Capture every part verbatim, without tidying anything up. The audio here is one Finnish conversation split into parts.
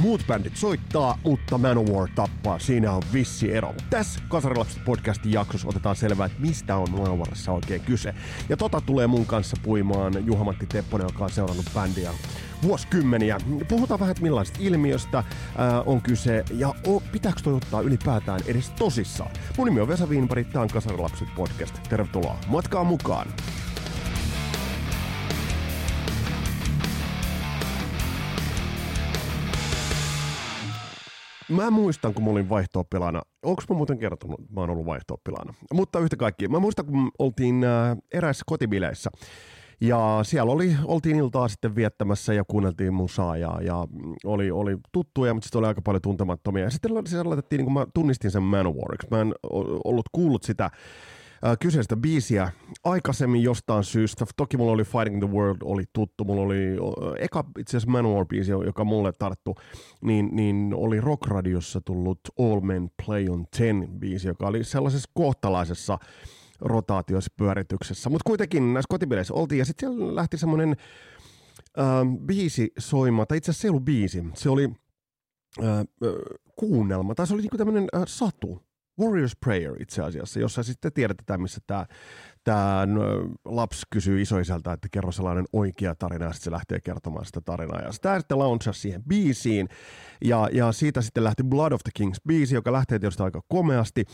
Muut bändit soittaa, mutta Manowar tappaa. Siinä on vissi ero. Tässä Kasarilapset-podcastin jaksossa otetaan selvää, että mistä on Manowarissa oikein kyse. Ja tota tulee mun kanssa puimaan Juha-Matti Tepponen, joka on seurannut bändiä vuosikymmeniä. Puhutaan vähän, että millaisesta ilmiöstä äh, on kyse ja o, pitääkö toi ottaa ylipäätään edes tosissaan. Mun nimi on Vesa Viinbari, tää on Kasarilapset-podcast. Tervetuloa matkaan mukaan! Mä muistan, kun mä olin vaihto-oppilana. Onko mä muuten kertonut, että mä oon ollut vaihto-oppilana? Mutta yhtä kaikki. Mä muistan, kun oltiin eräissä kotibileissä. Ja siellä oli, oltiin iltaa sitten viettämässä ja kuunneltiin musaa ja, ja oli, oli tuttuja, mutta sitten oli aika paljon tuntemattomia. Ja sitten siellä laitettiin, niin kun mä tunnistin sen Manowariksi. Mä en ollut kuullut sitä kyseistä biisiä aikaisemmin jostain syystä. Toki mulla oli Fighting the World oli tuttu, mulla oli eka itse asiassa Manowar-biisi, joka mulle tarttu, niin, niin oli rockradiossa tullut All Men Play on Ten -biisi, joka oli sellaisessa kohtalaisessa rotaatiossa pyörityksessä. Mutta kuitenkin näissä kotibileissä oltiin ja sitten siellä lähti semmoinen ähm, biisi soimaan, tai itse asiassa se ei ollut biisi, se oli äh, kuunnelma, tai se oli niinku tämmöinen äh, satu. Warrior's Prayer itse asiassa, jossa sitten tiedetään, missä tämä, tämä lapsi kysyy isoisältä, että kerro sellainen oikea tarina, ja sitten se lähtee kertomaan sitä tarinaa. Ja sitä sitten launchasi siihen biisiin, ja, ja siitä sitten lähti Blood of the Kings -biisi, joka lähtee tietysti aika komeasti.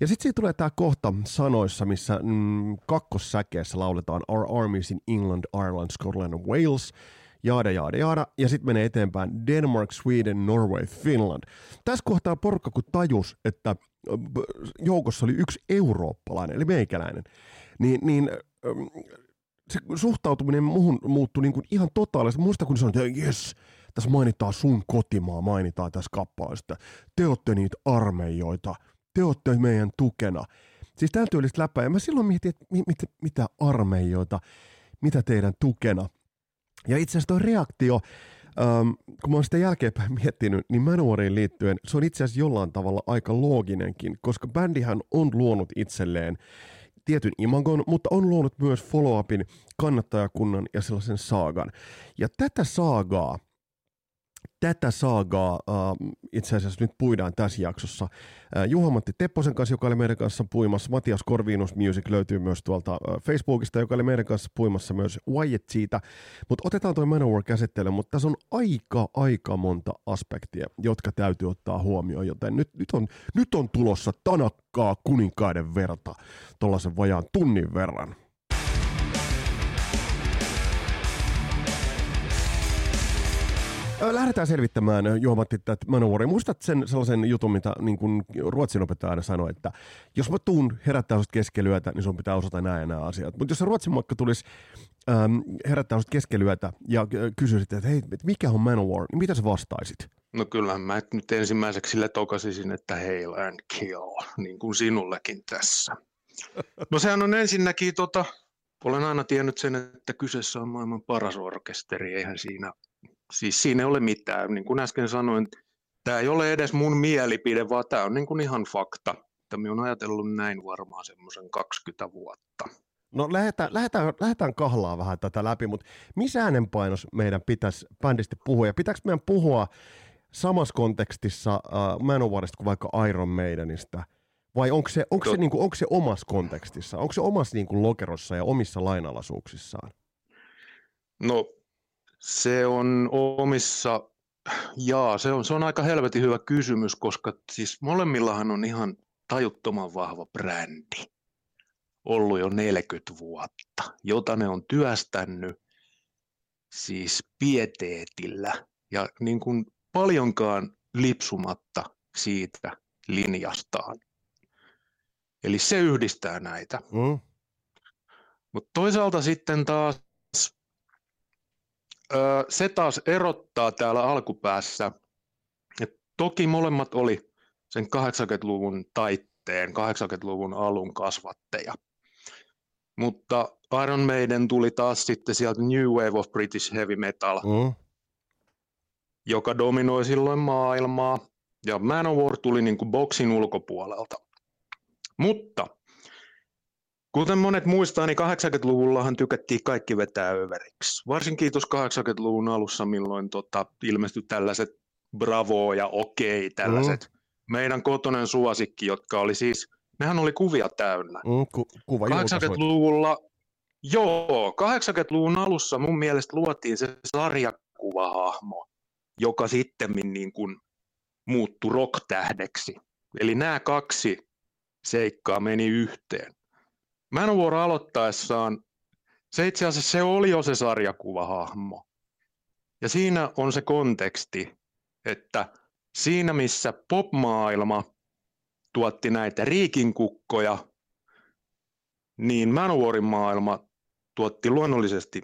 Ja sitten siitä tulee tämä kohta sanoissa, missä mm, kakkossäkeessä lauletaan Our Armies in England, Ireland, Scotland and Wales, jaada, jaada, jaada, ja sitten menee eteenpäin Denmark, Sweden, Norway, Finland. Tässä kohtaa porukka kun tajus, että joukossa oli yksi eurooppalainen, eli meikäläinen, niin, niin se suhtautuminen muuhun muuttui niin kuin ihan totaalisesti. Muista kun sanoin, että jes, tässä mainitaan sun kotimaa, mainitaan tässä kappaleessa, te ootte niitä armeijoita, te ootte meidän tukena. Siis tämän tyylistä läpää, ja mä silloin mietin, että mit, mit, mitä armeijoita, mitä teidän tukena. Ja itse asiassa toi reaktio, Um, kun mä oon sitä jälkeenpäin miettinyt, niin Manowariin liittyen se on itse asiassa jollain tavalla aika looginenkin, koska bändihän on luonut itselleen tietyn imagon, mutta on luonut myös follow-upin, kannattajakunnan ja sellaisen saagan. Ja tätä saagaa, tätä saagaa uh, itse asiassa nyt puidaan tässä jaksossa uh, Juha-Matti Tepposen kanssa, joka oli meidän kanssa puimassa. Matias Korvinus Music löytyy myös tuolta uh, Facebookista, joka oli meidän kanssa puimassa myös Wyatt siitä. Mutta otetaan toi Manowar käsittely, mutta tässä on aika, aika monta aspektia, jotka täytyy ottaa huomioon. Joten nyt, nyt, on, nyt on tulossa tanakkaa kuninkaiden verta tuollaisen vajaan tunnin verran. Lähdetään selvittämään, Juha-Matti, että Manowaria. Muistat sen sellaisen jutun, mitä niin kuin ruotsin opettaja aina sanoi, että jos mä tuun herättää sut keskelyötä, niin sun pitää osata nämä ja nämä asiat. Mutta jos se ruotsin makka tulisi ähm, herättää sut keskelyötä ja kysyisit, että hei, mikä on Manowar, niin mitä sä vastaisit? No kyllähän mä nyt ensimmäiseksi sillä tokasisin, että Hail and Kill, niin kuin sinullekin tässä. No sehän on ensinnäkin, tota, olen aina tiennyt sen, että kyseessä on maailman paras orkesteri, eihän siinä... Siis siinä ei ole mitään. Niin kuin äsken sanoin, tämä ei ole edes mun mielipide, vaan tämä on niin kuin ihan fakta. Minä olen ajatellut näin varmaan semmoisen kaksikymmentä vuotta. No lähdetään, lähdetään, lähdetään kahlaa vähän tätä läpi, mutta missä äänenpainos meidän pitäisi bändistä puhua? Ja pitääkö meidän puhua samassa kontekstissa uh, Manowarista kuin vaikka Iron Maidenistä? Vai onko se, onko se, niin kuin, onko se omassa kontekstissa? Onko se omassa niin kuin lokerossa ja omissa lainalaisuuksissaan? No... Se on omissa, jaa, se on, se on aika helvetin hyvä kysymys, koska siis molemmillahan on ihan tajuttoman vahva brändi ollut jo neljäkymmentä vuotta, jota ne on työstänyt siis pieteetillä ja niin kuin paljonkaan lipsumatta siitä linjastaan. Eli se yhdistää näitä. Mm. Mutta toisaalta sitten taas se taas erottaa täällä alkupäässä, että toki molemmat oli sen kahdeksankymmentäluvun taitteen, kahdeksankymmentäluvun alun kasvatteja, mutta Iron Maiden tuli taas sitten sieltä New Wave of British Heavy Metal, mm. joka dominoi silloin maailmaa, ja Manowar tuli niin kuin boksin ulkopuolelta, mutta kuten monet muistaa, niin kahdeksankymmentäluvullahan tykättiin kaikki vetää överiksi. Varsinkin tuossa kahdeksankymmentäluvun alussa, milloin tota, ilmestyi tällaiset Bravo ja Okei, tällaiset. Mm. Meidän kotonen suosikki, jotka oli siis, nehän oli kuvia täynnä. Mm, ku, kuva kahdeksankymmentäluvulla, joo, kahdeksankymmentäluvun alussa mun mielestä luotiin se sarjakuvahahmo, joka sittemmin niin kuin muuttui rock-tähdeksi. Eli nämä kaksi seikkaa meni yhteen. Manowar aloittaessaan, se itse asiassa se oli jo se sarjakuvahahmo. Ja siinä on se konteksti, että siinä missä popmaailma tuotti näitä riikinkukkoja, niin Manowarin maailma tuotti luonnollisesti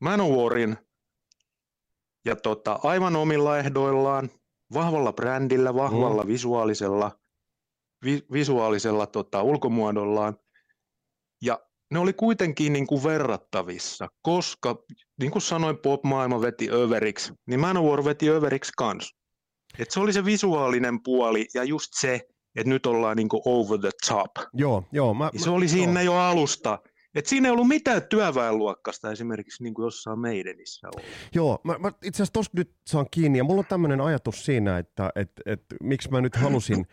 Manowarin ja tota, aivan omilla ehdoillaan, vahvalla brändillä, vahvalla mm. visuaalisella, vi, visuaalisella tota, ulkomuodollaan. Ja ne oli kuitenkin niin kuin verrattavissa, koska niin kuin sanoin, pop-maailma veti överiksi, niin Manowar veti överiksi kans. Et se oli se visuaalinen puoli ja just se, että nyt ollaan niin kuin over the top. Joo, joo, mä, se oli siinä joo. jo alusta. Et siinä ei ollut mitään työväenluokkasta esimerkiksi niin kuin jossain Maidenissä oli. Joo, mä, mä itse asiassa tuossa nyt saan kiinni ja mulla on tämmöinen ajatus siinä, että et, et, miksi mä nyt halusin,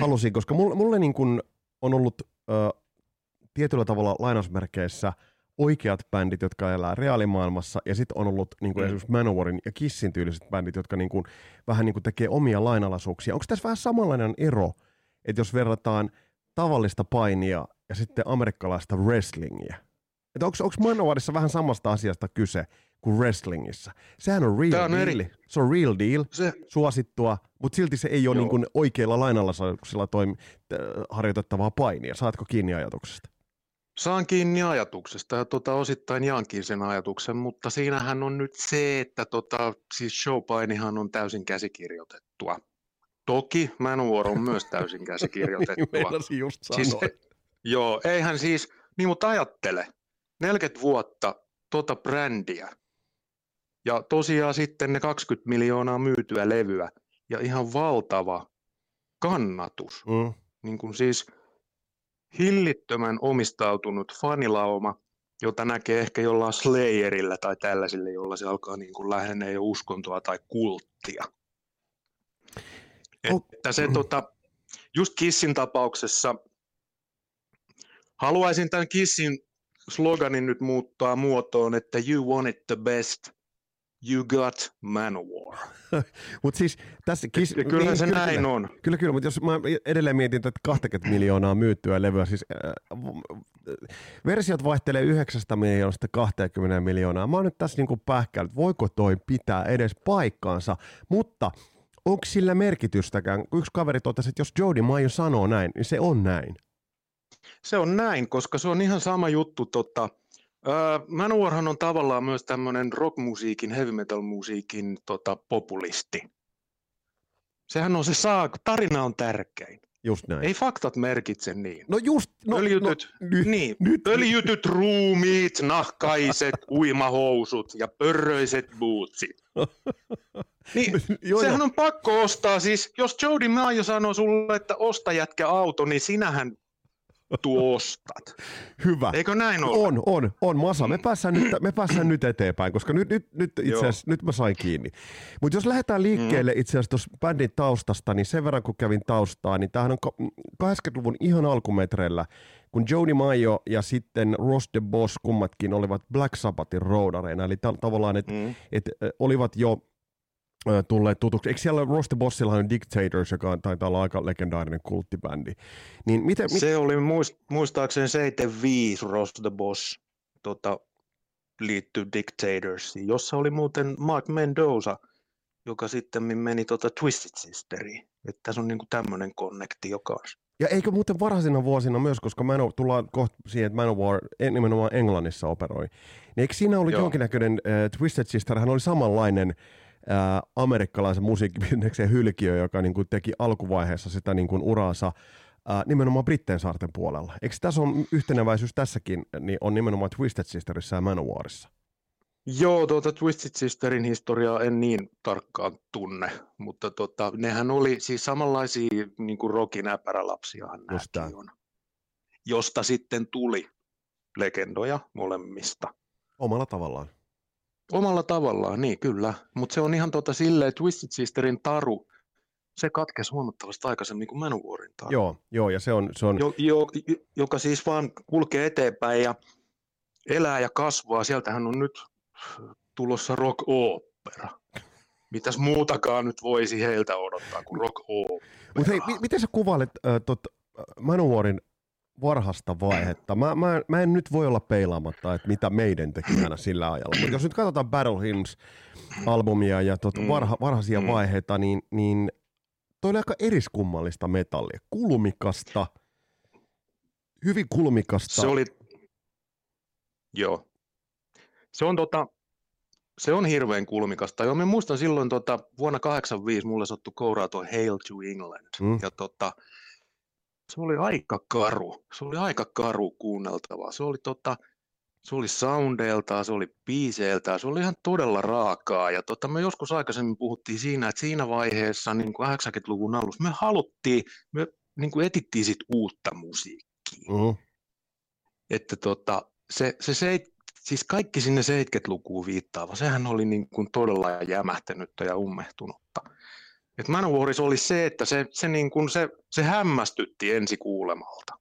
halusin koska mulle, mulle niin kuin on ollut... Äh, tietyllä tavalla lainausmerkeissä oikeat bändit, jotka elää reaalimaailmassa, ja sitten on ollut niin kuin mm. esimerkiksi Manowarin ja Kissin tyyliset bändit, jotka niin kuin, vähän niin kuin tekee omia lainalaisuuksia. Onko tässä vähän samanlainen ero, että jos verrataan tavallista painia ja sitten amerikkalaista wrestlingiä? Onko Manowarissa vähän samasta asiasta kyse kuin wrestlingissä? Sehän on real on deal, eri... se on real deal, se... suosittua, mutta silti se ei ole niin kuin oikeilla lainalaisuuksilla toimi, äh, harjoitettavaa painia. Saatko kiinni ajatuksesta? Saan kiinni ajatuksesta ja tota, osittain jaankin sen ajatuksen, mutta siinähän on nyt se, että tota, siis showpainihan on täysin käsikirjoitettua. Toki Manowar on myös täysin käsikirjoitettua. Niin meinasin just sanoa. Siis, joo, eihän siis, niin mutta ajattele, neljäkymmentä vuotta tota brändiä ja tosiaan sitten ne kaksikymmentä miljoonaa myytyä levyä ja ihan valtava kannatus, mm. niin kuin siis... hillittömän omistautunut fanilauma, jota näkee ehkä jollain Slayerillä tai tällaisille, jolla se alkaa niin kuin lähenee jo uskontoa tai kulttia. Oh. Että se, tota, just Kissin tapauksessa, haluaisin tämän Kissin sloganin nyt muuttaa muotoon, että you want it the best, you got Manowar. Mut siis tässä Kiss... Kyllähän se kyllä, näin kyllä. on. Kyllä, kyllä, mutta jos mä edelleen mietin, että kaksikymmentä miljoonaa myyttyä levyä, siis äh, versiot vaihtelee yhdeksästä miljoonasta kaksikymmentä miljoonaa. Mä oon nyt tässä niinku pähkäillyt, voiko toi pitää edes paikkaansa, mutta onko sillä merkitystäkään? Yksi kaveri totesi, että jos Jody Maio sanoo näin, niin se on näin. Se on näin, koska se on ihan sama juttu tota... Manowarhan on tavallaan myös tämmöinen rockmusiikin, heavy metal-musiikin tota, populisti. Sehän on se saako, tarina on tärkein. Just näin. Ei faktat merkitse niin. No just, no, öljytyt, no, nyt, niin. Nyt, öljytyt nyt. Ruumiit, nahkaiset, uimahousut ja pörröiset bootsit. Niin, jo, sehän jo. on pakko ostaa siis, jos Jody Maio sanoo sulle, että osta jätkä auto, niin sinähän... Tuo ostat. Hyvä. Eikö näin ole? On, on, on. Masa, me päässään nyt, me päässään nyt eteenpäin, koska nyt, nyt, nyt itse asiassa, nyt mä sain kiinni. Mutta jos lähdetään liikkeelle itse asiassa tuossa bändin taustasta, niin sen verran kun kävin taustaa, niin tämähän on kahdeksankymmentäluvun ihan alkumetreillä, kun Jody Maio ja sitten Ross the Boss kummatkin olivat Black Sabbathin roudareina, eli ta- tavallaan, että mm. et, olivat jo tulleet tutuksi. Eikö siellä Ross the Bossilla on Dictators, joka taitaa olla aika legendaarinen kulttibändi? Niin miten, mit... Se oli muist, muistaakseni seitsemänviisi Ross the Boss tota, liittyi Dictatorsiin, jossa oli muuten Mark Mendoza, joka sitten meni tota, Twisted Sisteriin. Että tässä on niinku tämmöinen konnekti joka. Ja eikö muuten varhaisina vuosina myös, koska Mano, tullaan kohta siihen, että Manowar nimenomaan Englannissa operoi, niin eikö siinä ollut Joo. jonkinnäköinen äh, Twisted Sister, hän oli samanlainen Ää, amerikkalaisen musiikkibisneksen hylkiö, joka niin kuin teki alkuvaiheessa sitä niin kuin uraansa ää, nimenomaan Britteen saarten puolella. Eikö tässä on yhteneväisyys tässäkin, niin on nimenomaan Twisted Sisterissa ja Manowarissa? Joo, tuota Twisted Sisterin historiaa en niin tarkkaan tunne, mutta tota, nehän oli siis samanlaisia niin kuin rockin äpärälapsiahan nämäkin on, josta sitten tuli legendoja molemmista. Omalla tavallaan. Omalla tavallaan, niin kyllä. Mutta se on ihan tota silleen, Twisted Sisterin taru, se katkesi huomattavasti aikaisemmin kuin Manowarin taru. Joo, joo, ja se on... Se on... Jo, jo, joka siis vaan kulkee eteenpäin ja elää ja kasvaa. Sieltähän on nyt tulossa rock opera. Mitäs muutakaan nyt voisi heiltä odottaa kuin rock opera. Mutta hei, m- miten sä kuvailet äh, tot Manowarin varhasta vaihetta? Mä, mä, mä en nyt voi olla peilaamatta, että mitä meidän teki aina sillä ajalla. Mutta jos nyt katsotaan Battle Hymns-albumia ja tot varha, varhaisia vaiheita, niin, niin toi oli aika eriskummallista metallia. Kulmikasta, hyvin kulmikasta. Se oli, joo. Se on, tota, se on hirveän kulmikasta. Joo, mä muistan silloin tota, vuonna kahdeksankymmentäviisi mulle sattui kouraa tuo Hail to England. Mm. Ja tota... Se oli aika karu. Se oli aika karu kuunneltavaa. Se oli tota, se oli soundeiltaan, se oli biiseiltään, se oli ihan todella raakaa. Ja tota, me joskus aikaisemmin puhuttiin siinä, että siinä vaiheessa niin kuin kahdeksankymmentäluvun alussa me haluttiin, me niin kuin etittiin sit uutta musiikkia. Mm. Että tota, se, se seit, siis kaikki sinne seitsemänkymmentälukuun viittaava, sehän oli niin kuin todella jämähtänyttä ja ummehtunutta. Et Manowarissa oli se, että se, se, niin kuin se, se hämmästytti ensi kuulemalta.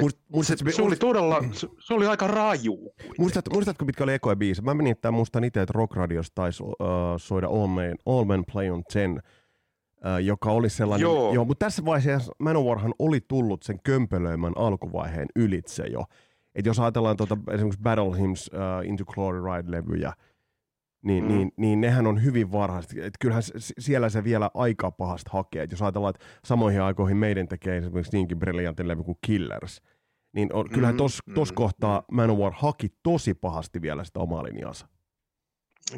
Must, muistat, se, se, oli todella, se, se oli aika raju. Muistat, muistatko, mitkä oli ekoja biisi? Mä menin, että muistan itse, että Rock Radiossa taisi uh, soida All Men, All Men Play on Ten, uh, joka oli sellainen... Joo. Joo, mutta tässä vaiheessa Manowarhan oli tullut sen kömpelöimän alkuvaiheen ylitse jo. Et jos ajatellaan tuota, esimerkiksi Battle Hymns, uh, Into Glory Ride-levyjä, Niin, mm. niin, niin nehän on hyvin varhaisesti. Kyllähän siellä se vielä aika pahasta hakee. Et jos ajatellaan, että samoihin aikoihin meidän tekee esimerkiksi niinkin briljantin levy kuin Killers, niin on, kyllähän tuossa mm. tos kohtaa Manowar haki tosi pahasti vielä sitä omaa linjansa.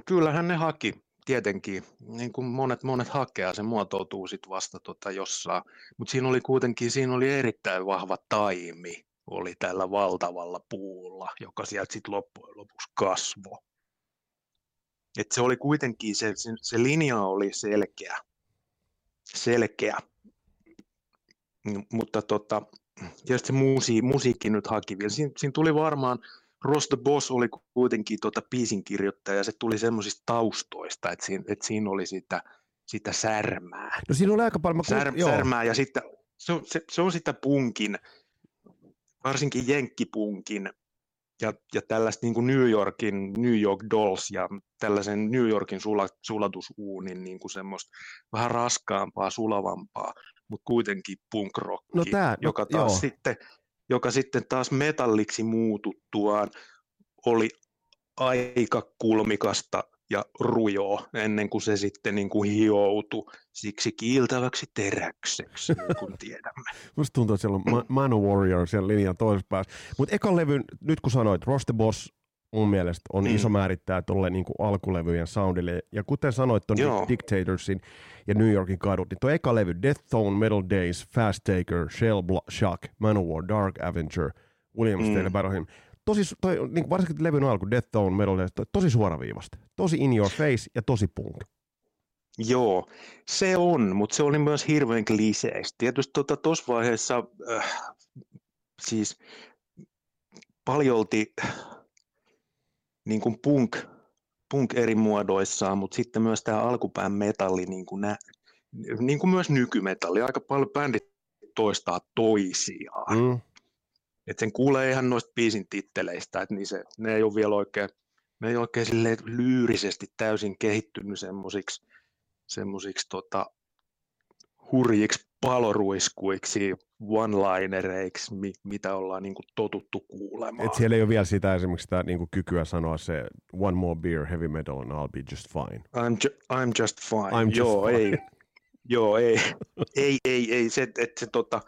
Kyllähän ne haki, tietenkin. Niin kuin monet, monet hakea, se muotoutuu sitten vasta tota jossain. Mutta siinä oli kuitenkin siinä oli erittäin vahva taimi, oli tällä valtavalla puulla, joka sieltä sitten loppujen lopuksi kasvoi. Et se oli kuitenkin, se, se, se linja oli selkeä, selkeä. Mutta tota, tietysti musi, musiikki nyt haki vielä. Siin, siinä tuli varmaan, Ross the Boss oli kuitenkin tota biisinkirjoittaja, ja se tuli semmoisista taustoista, että siinä, et siinä oli sitä, sitä särmää. No siinä oli aika paljon. Sär, kun, särmää, ja sitten se, se, se on sitä punkin, varsinkin jenkkipunkin. Ja, ja tällaista niin kuin New Yorkin, New York Dolls ja tällaisen New Yorkin sula, sulatusuunin niin kuin semmoista vähän raskaampaa, sulavampaa, mutta kuitenkin punk-rockia, no tää, joka, no, taas sitten, joka sitten taas metalliksi muututtuaan oli aika kulmikasta ja rujoa ennen kuin se sitten niin kuin hioutui siksi kiiltäväksi teräkseksi, niin kuin tiedämme. Musta tuntuu, että siellä on Manowar siellä linjan toisessa päässä. Mutta ekan levyn, nyt kun sanoit, Ross the Boss mun mielestä on mm. iso määrittää tuolle niin kuin alkulevyjen soundille. Ja kuten sanoit tuon Dictatorsin ja New Yorkin kadut, niin tuo eka levy, Death Zone, Metal Days, Fast Taker, Shell Blo- Shock, Manowar, Dark Avenger, Williams, mm. Taylor, Battle Hymn. Tosi, toi, niin varsinkin levyn alku, Death Zone, Metal Days, tosi suoraviivasta. Tosi in your face ja tosi punk. Joo, se on, mutta se oli myös hirveän kliseistä. Tietysti tuossa tota, vaiheessa äh, siis paljolti niin kuin punk, punk eri muodoissaan, mutta sitten myös tämä alkupään metalli, niin kuin, nä, niin kuin myös nykymetalli. Aika paljon bändit toistaa toisiaan. Mm. Että sen kuulee ihan noista biisin titteleistä, että niin se, ne ei ole vielä oikein, ne ei oikein silleen lyyrisesti täysin kehittynyt semmoisiksi semmoisiksi tota, hurjiksi paloruiskuiksi, one-linereiksi, mi, mitä ollaan niinku totuttu kuulemaan. Et siellä ei ole vielä sitä esimerkiksi sitä niinku kykyä sanoa se one more beer, heavy metal and I'll be just fine. I'm, ju- I'm just fine. I'm just Joo, fine. Ei. Joo, ei, ei, ei, ei. Se, että se tota,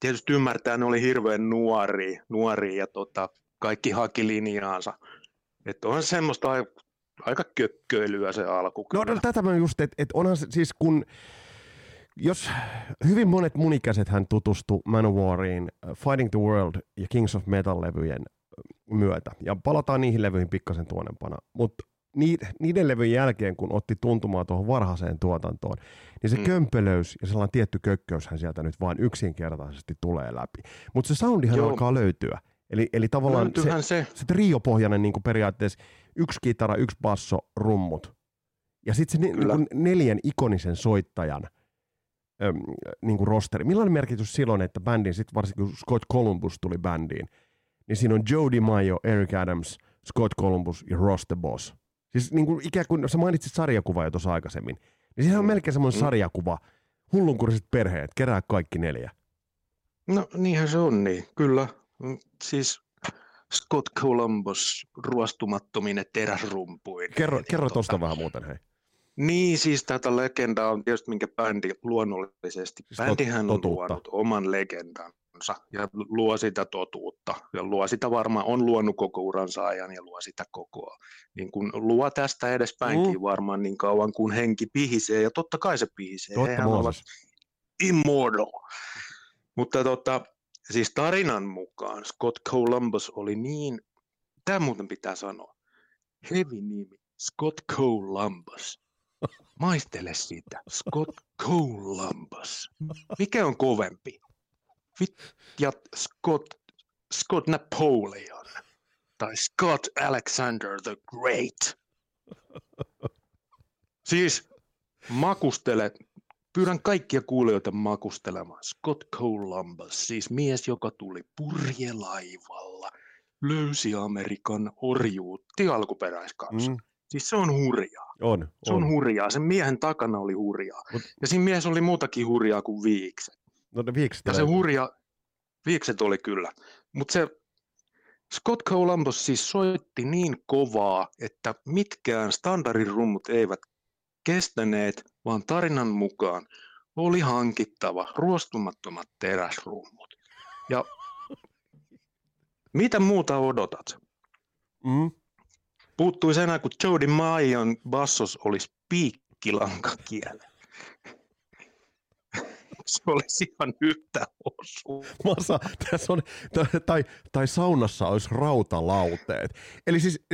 tietysti ymmärtää, ne oli hirveän nuoria, nuoria ja tota, kaikki haki linjaansa. Että onhan semmoista aika kökköilyä se alku. No, no tätä mä just, että et onhan se, siis kun, jos hyvin monet mun ikäisethän tutustu Manowariin Fighting the World ja Kings of Metal-levyjen myötä. Ja palataan niihin levyihin pikkasen tuonempana, mutta niiden levyn jälkeen, kun otti tuntumaa tuohon varhaiseen tuotantoon, niin se mm. kömpelöys ja sellainen tietty kökköyshän sieltä nyt vaan yksinkertaisesti tulee läpi. Mutta se soundihan Joo. alkaa löytyä. Eli, eli tavallaan se, se. se triopohjainen niin kuin periaatteessa yksi kitara, yksi basso, rummut. Ja sitten se niin kuin neljän ikonisen soittajan äm, niin kuin rosteri. Millainen merkitys silloin, että bändiin, sit varsinkin kun Scott Columbus tuli bändiin, niin siinä on Joe DiMaio, Eric Adams, Scott Columbus ja Ross the Boss. Siis niin kuin ikään kuin, sä mainitsit sarjakuvaa jo tuossa aikaisemmin, niin siinä on melkein semmoinen sarjakuva, hullunkuriset perheet, kerää kaikki neljä. No niinhän se on niin, kyllä. Siis Scott Columbus ruostumattomine teräsrumpuin. Kerro, kerro tuosta tota. vähän muuten, hei. Niin, siis tätä legendaa on tietysti minkä bändi luonnollisesti. Siis bändihän tot, on totuutta. luonut oman legendansa ja luo sitä totuutta. Ja luo sitä varmaan, on luonut koko uransa ajan ja luo sitä kokoa. Niin kun luo tästä edespäinkin mm. varmaan niin kauan kuin henki pihisee. Ja totta kai se pihisee. Totta Hehän ovat immortal. Mutta tota... Siis tarinan mukaan Scott Columbus oli niin, tämä muuten pitää sanoa, hevi nimi, Scott Columbus. Maistele sitä, Scott Columbus. Mikä on kovempi? Ja Scott, Scott Napoleon tai Scott Alexander the Great. Siis makustele. Pyydän kaikkia kuulijoita makustelemaan. Scott Columbus, siis mies, joka tuli purjelaivalla, löysi Amerikan orjuutti alkuperäiskansa. Mm. Siis se on hurjaa. On, se on. on hurjaa. Sen miehen takana oli hurjaa. Mut... Ja siinä miehessä oli muutakin hurjaa kuin viikset. No ne viikset. Ja se hurja, viikset oli kyllä. Mutta se Scott Columbus siis soitti niin kovaa, että mitkään standardirummut eivät kestäneet, vaan tarinan mukaan oli hankittava ruostumattomat teräsrummut. Ja mitä muuta odotat? Mm. Puuttui senä, kun Jody Maion bassos olisi piikkilankakielellä. Se olisi ihan yhtä osua. Masa, tässä on, tai, tai saunassa olisi rautalauteet. Eli siis,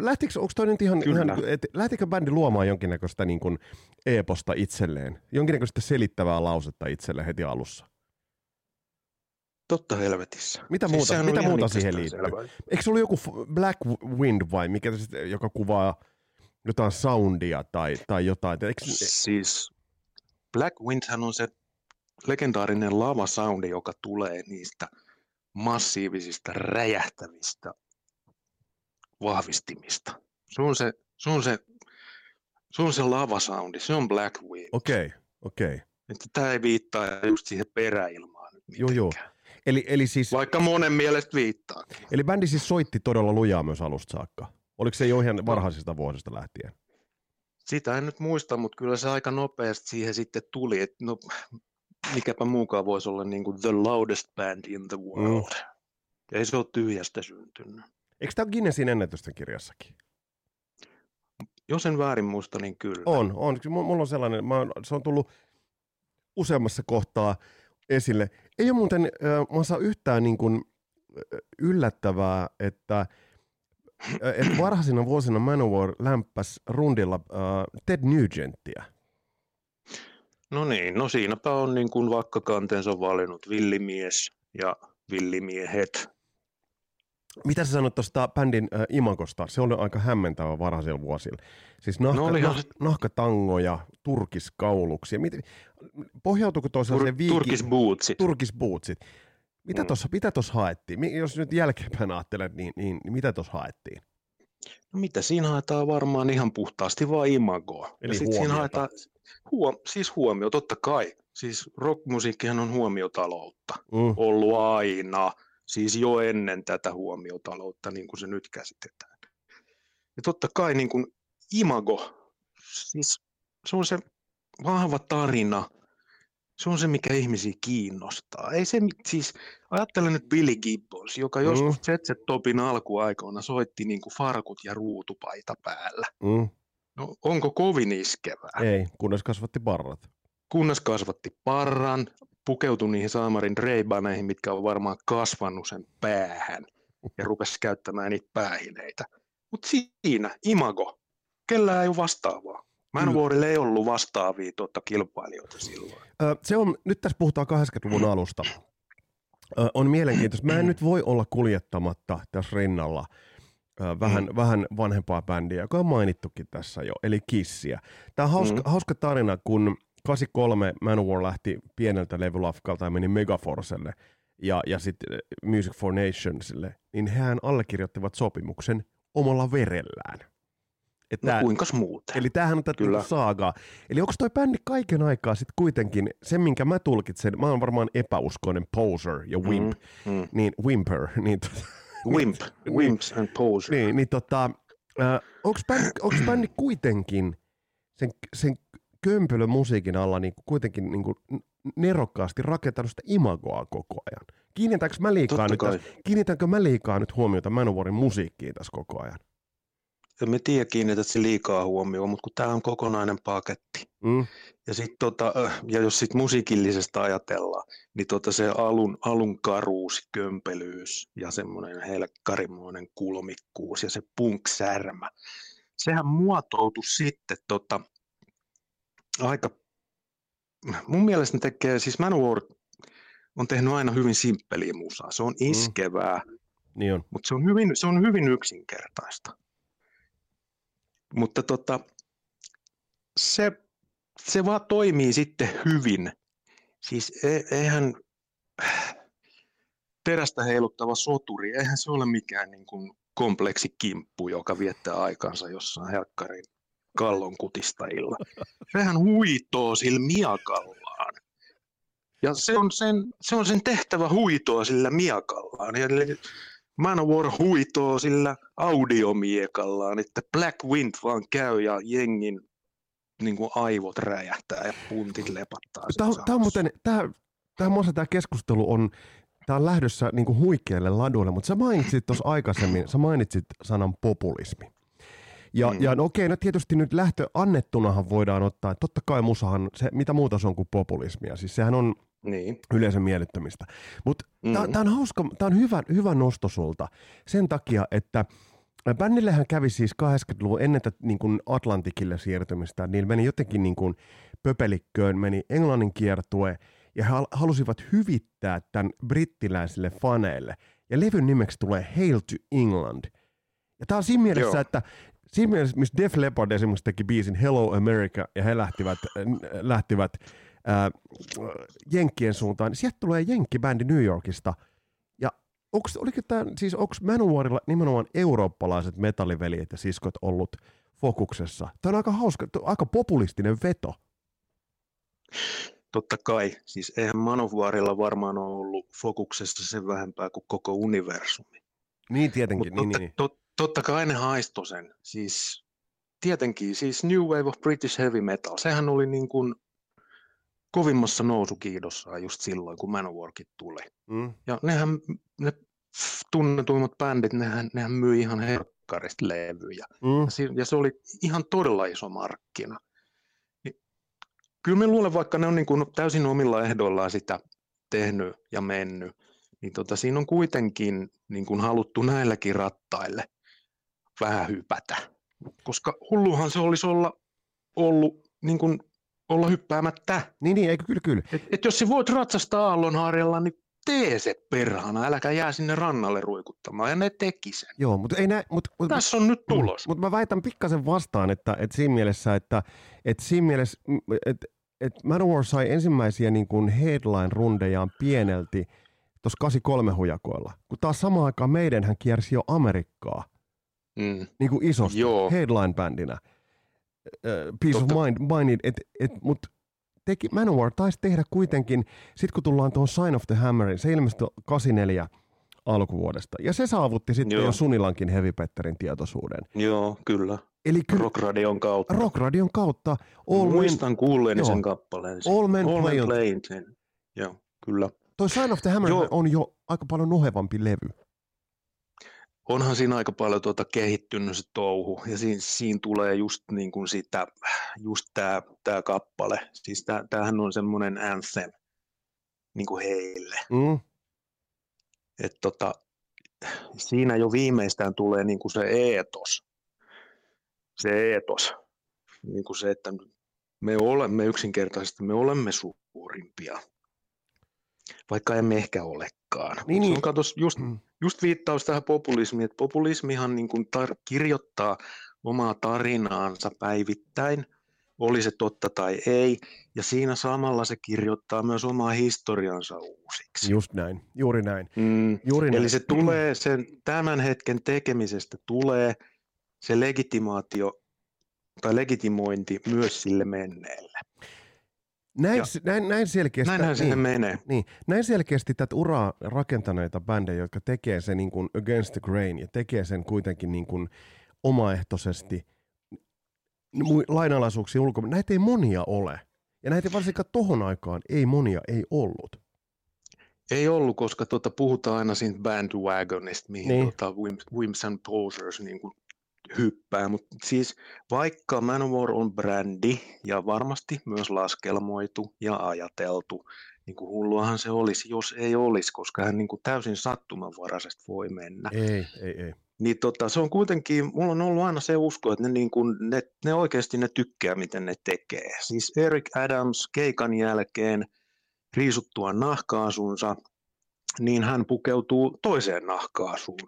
lähtikö, onko toi nyt ihan, ihan et, lähtikö bändi luomaan jonkinnäköistä niin kuin eeposta itselleen? Jonkinnäköistä selittävää lausetta itselleen heti alussa? Totta helvetissä. Mitä siis muuta, mitä muuta siihen liittyy? Selvä. Eikö se ollut joku Black Wind vai mikä, joka kuvaa jotain soundia tai, tai jotain? Eikö... Siis Black Windhän on se legendaarinen lavasoundi, joka tulee niistä massiivisista, räjähtävistä vahvistimista. Se on se, se, on se, se, on se lavasoundi, se on Black Wind. Okei, okay, okei. Okay. Tämä ei viittaa just siihen peräilmaan nyt mitenkään. Joo, joo. Eli, eli siis... Vaikka monen mielestä viittaa. Eli bändi siis soitti todella lujaa myös alusta saakka. Oliko se jo ihan varhaisista vuosista lähtien? Sitä en nyt muista, mutta kyllä se aika nopeasti siihen sitten tuli, että no mikäpä muukaan voisi olla niin kuin the loudest band in the world. Mm. Ei se ole tyhjästä syntynyt. Eikö tämä ole Guinnessin ennätysten kirjassakin? Jos en väärin muista, niin kyllä. On, on. Mulla on sellainen, mä oon, se on tullut useammassa kohtaa esille. Ei ole muuten äh, mä saa yhtään niin kuin yllättävää, että että varhaisina vuosina Manowar lämpäs rundilla uh, Ted Nugenttia. No niin, no siinäpä on niin kuin vakkakanteensa valinnut villimies ja villimiehet. Mitä sä sanot tuosta bändin uh, imagosta? Se oli aika hämmentävä varhaisilla vuosilla. Siis nahka, no olihan... nah, nahkatangoja, turkiskauluksia. Miten, pohjautuiko toisaalta Tur- viikin... Turkisbuutsit. Turkisbuutsit. Mitä tuossa mitä tuossa haettiin? Jos nyt jälkeenpäin ajattelet, niin, niin, niin mitä tuossa haettiin? No mitä, siinä haetaan varmaan ihan puhtaasti vaan imagoa. Eli ja huomiota. Siinä haetaan, huom, siis huomio, totta kai. Siis rockmusiikkihan on huomiotaloutta mm. ollut aina, siis jo ennen tätä huomiotaloutta, niin kuin se nyt käsitetään. Ja totta kai niin kuin imago, siis se on se vahva tarina. Se on se, mikä ihmisiä kiinnostaa. Ei se, siis, ajattelen nyt Billy Gibbons, joka joskus mm. Z Z-topin alkuaikoina soitti niin kuin farkut ja ruutupaita päällä. Mm. No, onko kovin iskevää? Ei, kunnes kasvatti parrat. Kunnes kasvatti parran, pukeutui niihin saamarin reibaneihin, mitkä on varmaan kasvanut sen päähän, ja rupesi käyttämään niitä päähineitä. Mutta siinä, imago, kellään ei ole vastaavaa. Manowarilla ei ollut vastaavia tuota kilpailijoita silloin. Se on, nyt tässä puhutaan kahdeksankymmentäluvun alusta. on mielenkiintoista. Mä en nyt voi olla kuljettamatta tässä rinnalla vähän, mm. vähän vanhempaa bändiä, joka on mainittukin tässä jo, eli Kissiä. Tämä on hauska, mm. hauska tarina, kun kahdeksankymmentäkolme Manowar lähti pieneltä levylafkalta ja meni Megaforcelle ja, ja sitten Music for Nationsille, niin hehän allekirjoittivat sopimuksen omalla verellään. Että no kuinkas muuten. Eli tämähän on tätä saagaa. Eli onko toi bändi kaiken aikaa sitten kuitenkin, se minkä mä tulkitsen, mä oon varmaan epäuskoinen poser ja wimp, mm-hmm. niin whimper. Niin, wimp, niin, wimps and poser. Niin, niin tota, äh, onko bändi, bändi kuitenkin sen, sen kömpelön musiikin alla niin kuitenkin niin kuin nerokkaasti rakentanut sitä imagoa koko ajan? Kiinnitänkö mä liikaa nyt tässä, kiinnitänkö mä liikaa nyt huomiota Manowarin musiikkiin tässä koko ajan? En mä tiedä, kiinnitätkö liikaa huomioon, mutta kun tämä on kokonainen paketti. Mm. Ja, sit tota, ja jos sit musiikillisesta ajatellaan, niin tota se alun, alun karuus, kömpelyys ja semmoinen helkkarimainen kulmikkuus ja se punk-särmä, sehän muotoutui sitten tota, aika... Mun mielestä ne tekee, siis Manowar on tehnyt aina hyvin simppeliä musaa. Se on iskevää, mm. niin on. Mutta se on hyvin, se on hyvin yksinkertaista. Mutta tota, se, se vaan toimii sitten hyvin. Siis e, eihän terästä heiluttava soturi, eihän se ole mikään niin kuin kompleksikimppu, joka viettää aikansa jossain helkkarin kallonkutistailla. Sehän huitoo sillä miakallaan. Ja se on sen, se on sen tehtävä huitoa sillä miakallaan. Ja, Manowar huitoo sillä audiomiekallaan, että Black Wind vaan käy ja jengin niin kuin aivot räjähtää ja puntit lepattaa. Tämä on muuten, tämä osa tämä keskustelu on, tämä on lähdössä niin kuin huikealle ladulle, mutta sä mainitsit tuossa aikaisemmin, sä mainitsit sanan populismi. Ja, mm. ja no okei, no tietysti nyt lähtö annettunahan voidaan ottaa, että totta kai musahan, se, mitä muuta se on kuin populismia, siis sehän on niin. Yleensä miellyttämistä. Mutta mm. tämä on hauska, tämä on hyvä, hyvä nosto sulta sen takia, että bändillähän kävi siis kahdeksankymmentäluvun ennen tätä niin kuin Atlantikille siirtymistä, niin meni jotenkin niin kuin pöpelikköön, meni Englannin kiertue ja he halusivat hyvittää tämän brittiläisille faneille. Ja levyn nimeksi tulee Hail to England. Ja tämä on siinä mielessä, Joo. että siinä mielessä, missä Def Leppard esimerkiksi teki biisin Hello America ja he lähtivät, lähtivät Äh, jenkkien suuntaan, niin sieltä tulee jenkkibändi New Yorkista. Ja onks, oliko tää, siis onks Manowarilla nimenomaan eurooppalaiset metalliveljet ja siskot ollut fokuksessa? Tämä on aika hauska, aika populistinen veto. Totta kai. Siis eihän Manowarilla varmaan ole ollut fokuksessa sen vähempää kuin koko universumi. Niin tietenkin. Niin, totta, niin. Tot, totta kai ne haistoi sen. Siis, tietenkin. Siis New Wave of British Heavy Metal. Sehän oli niin kuin kovimmassa nousukiidossaan just silloin, kun Manowarkin tuli. Mm. Ja nehän, ne tunnetuimmat bändit, nehän, nehän myi ihan herkkarista levyjä. Mm. Ja se oli ihan todella iso markkina. Kyllä mä luulen, vaikka ne on niin kuin täysin omilla ehdoillaan sitä tehnyt ja mennyt, niin tota, siinä on kuitenkin niin kuin haluttu näilläkin rattaille vähän hypätä. Koska hulluhan se olisi olla ollut niin kuin olla hyppäämättä. Niin, niin eikö kyllä, kyllä. Et, et jos sä voit ratsastaa aallonharjalla, niin tee se perhana, äläkä jää sinne rannalle ruikuttamaan, ja ne teki sen. Joo, mutta ei nä, mut, mut, tässä on nyt tulos. Mutta mä väitän pikkasen vastaan, että, että siinä mielessä, että, että siinä mielessä, että, että Manowar sai ensimmäisiä niin kuin headline-rundejaan pienelti tuossa kahdeksankymmentäkolme hujakoilla, kun taas samaan aikaan meidänhän kiersi jo Amerikkaa, mm. niin kuin isosti, Joo. headline-bändinä. Piece Totta. Of mind, mind et, et, mut teki, Manowar taisi tehdä kuitenkin, sit kun tullaan tuohon Sign of the Hammerin, se ilmestyi kahdeksankymmentäneljä alkuvuodesta, ja se saavutti sitten Joo. jo Sunilankin Heavy-Petterin tietoisuuden. Joo, kyllä. Eli ky- Rockradion kautta. Rockradion kautta. All Muistan kuulleeni sen kappaleen. All Men Play on Ten. Joo, kyllä. Toi Sign of the Hammer Joo. on jo aika paljon nohevampi levy. Onhan siinä aika paljon tuota kehittynyt se touhu, ja siinä, siinä tulee just niin kuin sitä, just tää, tää kappale. Siis tää, tämähän on semmoinen anthem niin kuin heille. Mm. Et tota, siinä jo viimeistään tulee niin kuin se eetos. Se eetos. Niin kuin se, että me olemme yksinkertaisesti, me olemme suurimpia. vaikka emme ehkä olekaan. Niin, se on katos just, just viittaus tähän populismiin, että populismihan niin kuin tar- kirjoittaa omaa tarinaansa päivittäin, oli se totta tai ei, ja siinä samalla se kirjoittaa myös omaa historiansa uusiksi. Just näin, juuri näin. Mm. Juuri näin. Eli se tulee, sen tämän hetken tekemisestä tulee se legitimaatio tai legitimointi myös sille menneelle. Näin, näin, näin selkeästi, näinhän siihen menee. Niin, näin selkeästi tätä uraa rakentaneita bändejä, jotka tekee sen niin kuin against the grain ja tekee sen kuitenkin niin kuin omaehtoisesti lainalaisuuksiin ulkomaan. Näitä ei monia ole. Ja näitä varsinkaan tohon aikaan ei monia ei ollut. Ei ollut, koska tuota, puhutaan aina siitä bandwagonista, mihin niin. tuota, Wimps and Posers niin kuin hyppää, mutta siis vaikka Manowar on brändi ja varmasti myös laskelmoitu ja ajateltu, niin kuin hulluahan se olisi, jos ei olisi, koska hän niin kuin täysin sattumanvaraisesti voi mennä. Ei, ei, ei. Niin tota, se on kuitenkin, mulla on ollut aina se usko, että ne, niin kuin, ne, ne oikeasti ne tykkää, miten ne tekee. Siis Eric Adams keikan jälkeen riisuttua nahkaasunsa, niin hän pukeutuu toiseen nahkaasuun.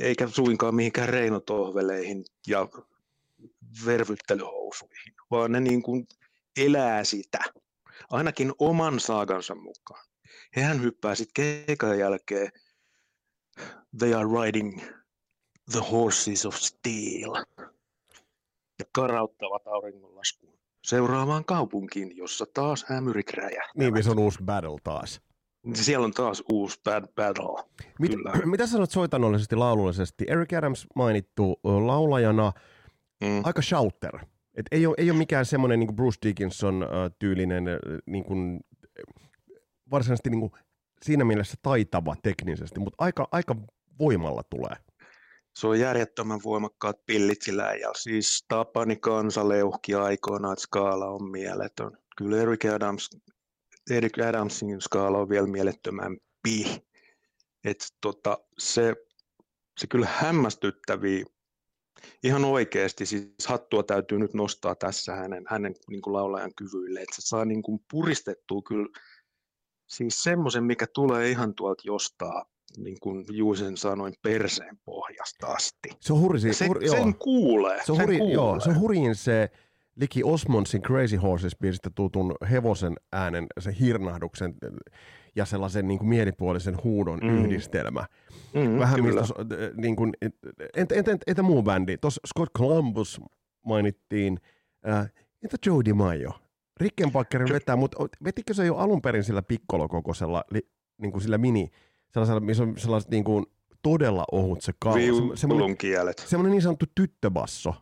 Eikä suinkaan mihinkään reinotohveleihin ja vervyttelyhousuihin, vaan ne niin kuin elää sitä, ainakin oman saagansa mukaan. Hehän hyppää sitten keikan jälkeen, they are riding the horses of steel, ja karauttavat auringonlaskuun seuraavaan kaupunkiin, jossa taas hämyrit räjähtää. Niin, se on uusi battle taas. Siellä on taas uusi bad battle. Mit, mitä sanot soitanollisesti, laulullisesti? Eric Adams mainittu laulajana, mm. aika shouter. Et ei, ole, ei ole mikään semmoinen niin kuin Bruce Dickinson-tyylinen, niin kuin, varsinaisesti niin kuin, siinä mielessä taitava teknisesti, mutta aika, aika voimalla tulee. Se on järjettömän voimakkaat pillit sillä, ja siis Tapani kansaleuhki aikoinaan, että skaala on mieletön. Kyllä Eric Adams... Eric Adamsin skaala on vielä mielettömämpi. Et tota, se, se kyllä hämmästyttäviä, ihan oikeasti, siis hattua täytyy nyt nostaa tässä hänen, hänen niin kuin laulajan kyvyille, että se saa niin kuin puristettua kyllä siis semmoisen, mikä tulee ihan tuolta jostain, niin kuin Juusen sanoin, perseen pohjasta asti. Se on hurjin, se, hur, sen kuulee. Se on, sen hurjin, kuulee. Joo, se on hurjin se... Liki Osmondsin Crazy Horses-biisistä tutun hevosen äänen, sen hirnahduksen ja sellaisen niin kuin mielipuolisen huudon mm. yhdistelmä. Mm, Vähän kyllä. mistä, niin kuin, entä, entä, entä muu bändi? Tuossa Scott Columbus mainittiin. Äh, entä Joe DiMaio? Rickenbackerin vetää, mutta vetikö se jo alun perin sillä pikkolokokoisella, niin kuin sillä mini, sellaisella, missä on sellaiset niin kuin todella ohut se kaula. Viulun kielet. Semmoinen niin sanottu tyttöbasso.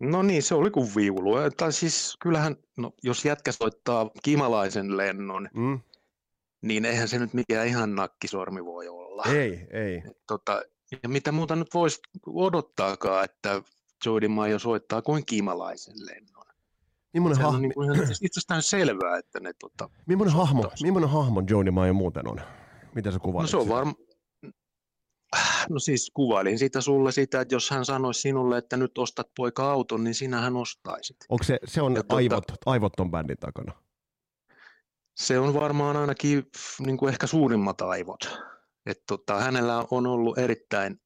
No niin, se oli kuin viulu. Tai siis kyllähän, no, jos jätkä soittaa kimalaisen lennon, mm. niin eihän se nyt mikään ihan nakkisormi voi olla. Ei, ei. Tota, ja mitä muuta nyt voisi odottaakaan, että Jody Maio soittaa kuin kimalaisen lennon. Mimmonen hahmo? Niin itsestään selvää, että ne tota... Mimmonen hahmo, Mimmonen hahmo Jody Maio muuten on? Mitä sä kuvailit? No se on varmaan... No siis kuvailin sitä sulle sitä, että jos hän sanoisi sinulle, että nyt ostat poika auton, niin sinähän ostaisit. Onko se, se on aivot, aivot on bändin takana? Se on varmaan ainakin niin kuin ehkä suurimmat aivot. Et tota, hänellä on ollut erittäin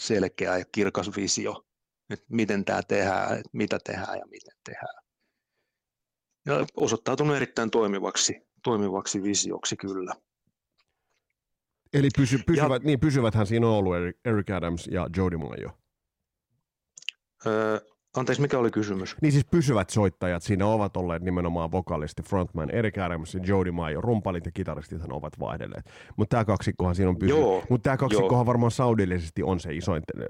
selkeä ja kirkas visio, että miten tämä tehdään, että mitä tehdään ja miten tehdään. Ja osoittautunut erittäin toimivaksi, toimivaksi visioksi kyllä. Eli pysy, pysyvät, ja, niin pysyväthän siinä on ollut Eric Adams ja Jody Maio. Öö, anteeksi, mikä oli kysymys? Niin siis pysyvät soittajat siinä ovat olleet nimenomaan vokalisti, frontman Eric Adams ja Jody Maio. Rumpalit ja kitaristithan ovat vaihdelleet. Mutta tämä kaksikkohan siinä on pysynyt. Mutta tämä kaksikkohan joo. varmaan soundillisesti on se isoin te-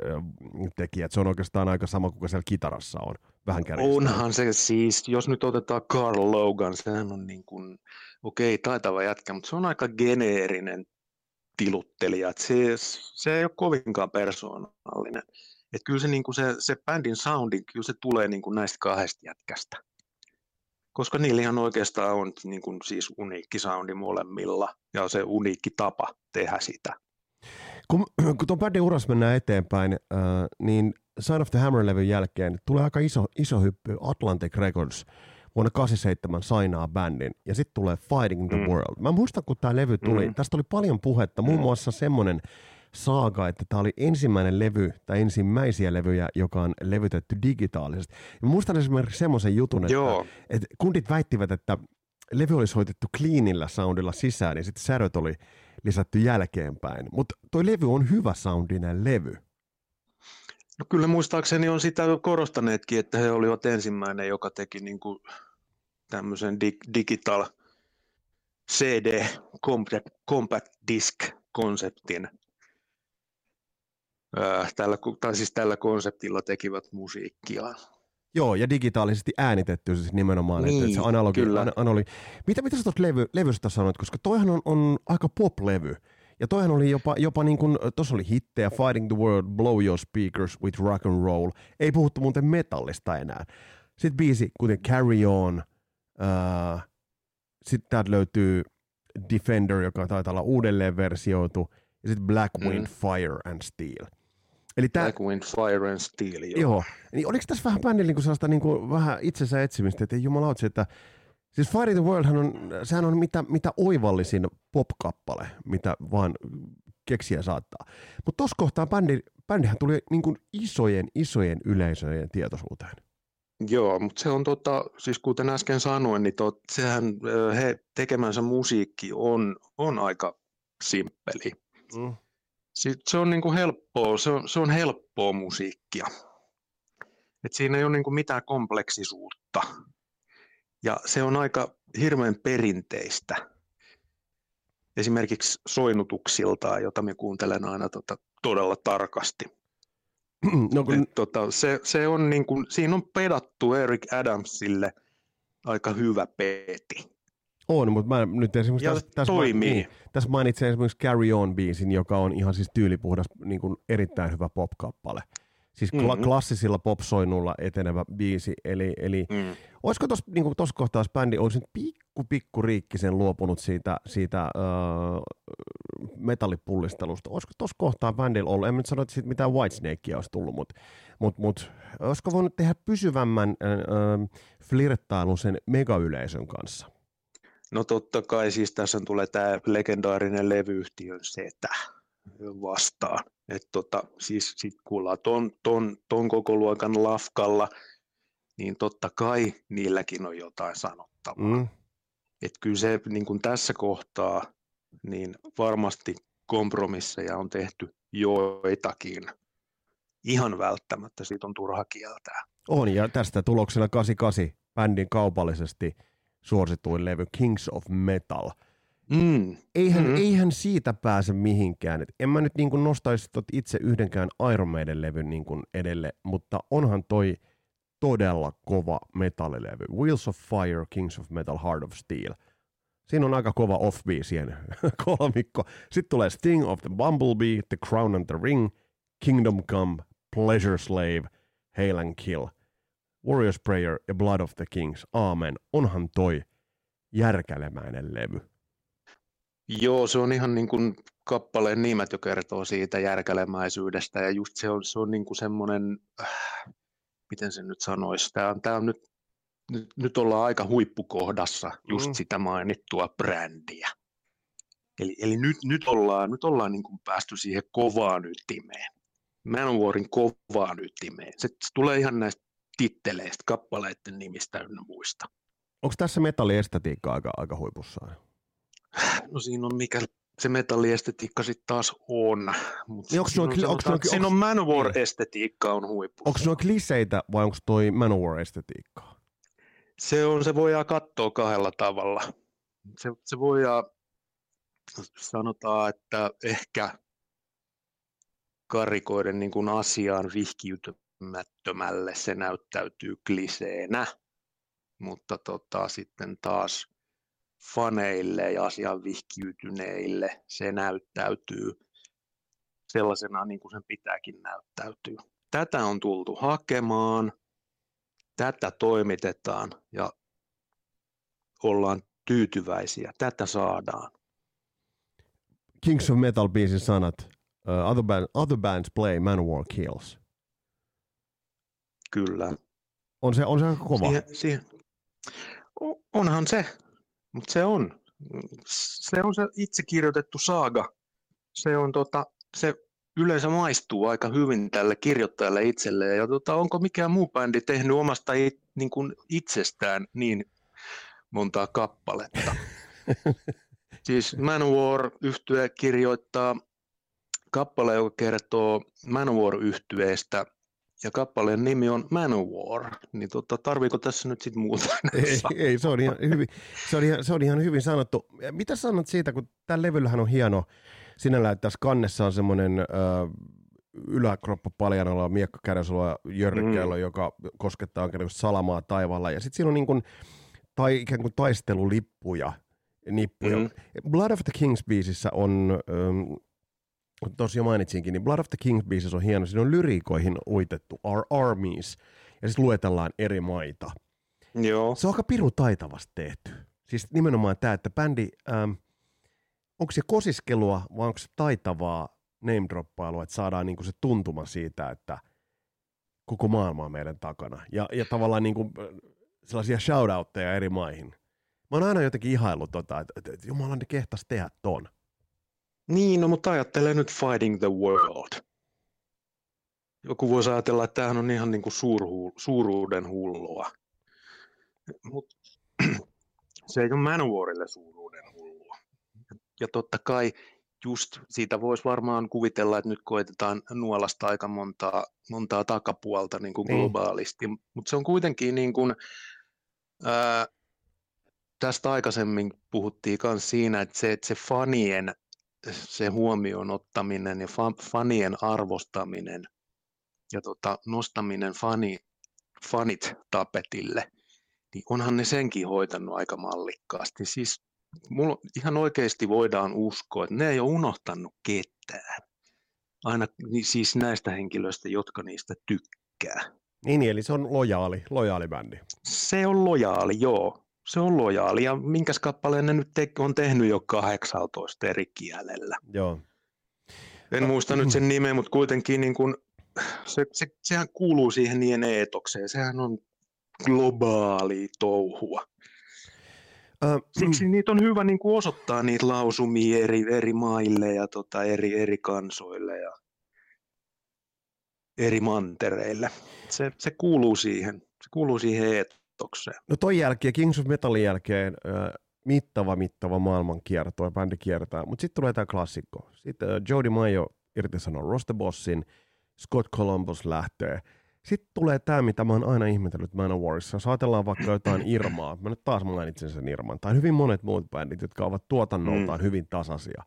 tekijä. Se on oikeastaan aika sama kuin siellä kitarassa on. Vähän kärjestää. Onhan se siis, jos nyt otetaan Carl Logan, sehän on niin kuin, okei, okay, taitava jätkä, mutta se on aika geneerinen tiluttelijat. Se, se ei ole kovinkaan persoonallinen. Et kyllä se, niin kuin se, se bändin soundi, kyllä se tulee niin kuin näistä kahdesta jätkästä. Koska niillä ihan oikeastaan on niin kuin siis uniikki soundi molemmilla ja se uniikki tapa tehdä sitä. Kun, kun tuon bändin urassa mennään eteenpäin, äh, niin Sign of the Hammer-levyn jälkeen tulee aika iso, iso hyppy Atlantic Records vuonna kahdeksankymmentäseitsemän sainaa bändin, ja sitten tulee Fighting the mm. World. Mä muistan, kun tää levy tuli, mm. tästä oli paljon puhetta, muun muassa semmonen saaga, että tää oli ensimmäinen levy, tai ensimmäisiä levyjä, joka on levytetty digitaalisesti. Ja muistan esimerkiksi semmoisen jutun, että, että kundit väittivät, että levy olisi hoitettu cleanillä soundilla sisään, ja sitten säröt oli lisätty jälkeenpäin. Mutta toi levy on hyvä soundinen levy. No kyllä muistaakseni on sitä korostaneetkin, että he olivat ensimmäinen, joka teki niinku tämmöisen dig- digital C D compact, compact disc konseptin. Öö, tällä, tai siis tällä konseptilla tekivät musiikkia. Joo, ja digitaalisesti äänitetty siis nimenomaan. Niin, että se analogi, an, analogi. Mitä, mitä sä tuosta levy, levystä sanoit, koska toihan on, on aika pop-levy. Ja toihan oli jopa, jopa niin kuin, tuossa oli hittejä, Fighting the World, Blow Your Speakers with Rock and Roll. Ei puhuttu muuten metallista enää. Sitten biisi, kuten Carry On. Uh, sitten täältä löytyy Defender, joka taitaa olla uudelleen versioitu. Ja sitten Black Wind, mm. Fire and Steel. Eli tää, Black Wind, Fire and Steel, joo. joo. Niin oliko tässä vähän bändillä niinku sellaista niinku vähän itsensä etsimistä, että ei jumalautsi, että siis Fire the Worldhan on, sehän on mitä, mitä oivallisin pop-kappale, mitä vaan keksiä saattaa. Mutta tuossa kohtaa bändi, bändihän tuli niinku isojen, isojen yleisöjen tietoisuuteen. Joo, mutta se on tota, siis kuten äsken sanoin, niin tot, sehän he tekemänsä musiikki on, on aika simppeli. Mm. Sitten se on niinku helppoa, se on, se on helppoa musiikkia. Et siinä ei ole niinku mitään kompleksisuutta. Ja se on aika hirveän perinteistä. Esimerkiksi soinnutuksiltaan, jota me kuuntelen aina tota, todella tarkasti. No kun... Et, tota, se, se on niinku, siinä on pedattu Eric Adamsille aika hyvä peti. On, mutta mä nyt esimerkiksi tässä, tässä, niin, tässä mainitsen esimerkiksi Carry On-biisin, joka on ihan siis tyylipuhdas, niin kuin erittäin hyvä pop-kappale. Siis mm-hmm. kla- klassisilla pop-soinnulla etenevä biisi. Eli, eli mm. olisiko tuossa niin kohtaa bändi olisi pikku pikku riikkisen luopunut siitä, siitä uh, metallipullistelusta? Olisiko tuossa kohtaa bändillä ollut, en nyt sano, että siitä mitään Whitesnakea olisi tullut, mutta mut, mut, olisiko voinut tehdä pysyvämmän uh, flirttailun sen megayleisön kanssa? No totta kai, siis tässä tulee tämä legendaarinen levyyhtiön setä vastaan. Että tota, siis sit kuullaan ton, ton, ton koko luokan lafkalla, niin totta kai niilläkin on jotain sanottavaa. Mm. Että kyllä se niin kun tässä kohtaa, niin varmasti kompromisseja on tehty joitakin. Ihan välttämättä, siitä on turha kieltää. On, ja tästä tuloksena kahdeksankymmentäkahdeksan bändin kaupallisesti suosituin levy Kings of Metal. Mm. Eihän, mm-hmm. eihän siitä pääse mihinkään. Et en mä nyt niin nostaisi itse yhdenkään Iron Maiden levyn niin edelle, mutta onhan toi todella kova metallilevy. Wheels of Fire, Kings of Metal, Heart of Steel. Siinä on aika kova off-biisien kolmikko. Sitten tulee Sting of the Bumblebee, The Crown and the Ring, Kingdom Come, Pleasure Slave, Hail and Kill, Warrior's Prayer ja Blood of the Kings, Amen. Onhan toi järkälemäinen levy. Joo, se on ihan niin kuin kappaleen nimet jo kertoo siitä järkälemäisyydestä, ja just se on, se on niin kuin semmoinen, äh, miten sen nyt sanoisi, tämä on, tämä on nyt, nyt, nyt ollaan aika huippukohdassa just mm. sitä mainittua brändiä. Eli, eli nyt, nyt ollaan, nyt ollaan niin kuin päästy siihen kovaan ytimeen, Manowarin kovaan ytimeen. Se tulee ihan näistä titteleistä, kappaleiden nimistä ynnä muista. Onko tässä metalliestetiikka aika, aika huipussaan? No siinä on mikä se metalliestetiikka sitten taas on, mutta niin siinä, kli- onks... siinä on Manowar-estetiikka on huipussa. Onko nuo kliseitä vai onko toi Manowar-estetiikkaa? Se on, se voidaan katsoa kahdella tavalla. Se, se voidaan, sanotaan, että ehkä karikoiden niin kuin asiaan vihkiytymättömälle se näyttäytyy kliseenä, mutta tota, sitten taas faneille ja asiaan vihkiytyneille se näyttäytyy sellaisena, niin kuin sen pitääkin näyttäytyä. Tätä on tultu hakemaan, tätä toimitetaan ja ollaan tyytyväisiä. Tätä saadaan. Kings of Metal -biisin sanat. Uh, other, band, other bands play, Manowar kills. Kyllä. On se, on se kova. Siihen, siihen, Onhan se, mutta se on. Se on se itse kirjoitettu saaga. Se, on, tota, se yleensä maistuu aika hyvin tälle kirjoittajalle itselleen. Ja, tota, onko mikään muu bändi tehnyt omasta it, niin kuin itsestään niin montaa kappaletta? Siis Manowar-yhtye kirjoittaa kappale, joka kertoo Manowar-yhtyeestä. Ja kappaleen nimi on Manowar, niin tota, tarviiko tässä nyt sitten muuta? Ei, ei se, on ihan hyvin, se, on ihan, se on ihan hyvin sanottu. Mitä sanot siitä, kun tämän levyllähän on hieno sinällään, että tässä kannessa on semmoinen äh, yläkroppa paljanolla, miekka kädessä jörrykkeellä, mm. joka koskettaa oikeastaan salamaa taivaalla. Ja sitten siinä on niin kuin, tai, ikään kuin taistelulippuja, nippuja. Mm. Blood of the Kings -biisissä on... Ähm, tuossa jo mainitsinkin, niin Blood of the Kings -biisissä on hieno. Siinä on lyriikoihin uitettu Our Armies, ja siis luetellaan eri maita. Joo. Se on aika pirun taitavasti tehty. Siis nimenomaan tämä, että bändi, ähm, onko se kosiskelua vai onko se taitavaa name-droppailua, että saadaan niinku se tuntuma siitä, että koko maailma on meidän takana. Ja, ja tavallaan niinku sellaisia shoutoutteja eri maihin. Mä oon aina jotenkin ihaillut tota, että, että, että jumala, ne kehtaisi tehdä ton. Niin, no, mutta ajattelen nyt Fighting the World. Joku voisi ajatella, että tämähän on ihan niin kuin suurhu- suuruuden hullua. Mut se ei ole Manowarille suuruuden hullua. Ja totta kai just siitä voisi varmaan kuvitella, että nyt koetetaan nuolasta aika montaa, montaa takapuolta niin kuin globaalisti. Mm. Mutta se on kuitenkin niin kuin... Ää, tästä aikaisemmin puhuttiin myös siinä, että se, että se fanien... se huomioon ottaminen ja fa- fanien arvostaminen ja tota, nostaminen fani, fanit tapetille, niin onhan ne senkin hoitanut aika mallikkaasti. Siis mulla ihan oikeasti voidaan uskoa, että ne ei ole unohtanut ketään, aina siis näistä henkilöistä, jotka niistä tykkää. Niin, eli se on lojaali, lojaali bändi. Se on lojaali, joo. Se on lojaali, ja minkäs kappaleen ne nyt te- on tehnyt jo kahdeksantoista eri kielellä. Joo. En muista nyt sen nimeä, mutta kuitenkin niin kun, se, se, sehän kuuluu siihen niiden eetokseen. Sehän on globaali touhua. Äh, Siksi mm. niitä on hyvä niin kun osoittaa niitä lausumia eri, eri maille ja tota, eri, eri kansoille ja eri mantereille. Se, se kuuluu siihen, se kuuluu siihen eetokseen. No toi jälkeen, Kings of Metalin jälkeen, mittava mittava maailmankierto ja bändi kiertää, mutta sitten tulee tämä klassikko. Sitten Jody Maio irtisanoo Ross the Bossin, Scott Columbus lähtee. Sitten tulee tämä, mitä mä oon aina ihmetellyt Manowarissa. Jos ajatellaan vaikka jotain Irmaa, mä nyt taas mainitsen sen Irman, tai hyvin monet muut bändit, jotka ovat tuotannoltaan mm. hyvin tasaisia.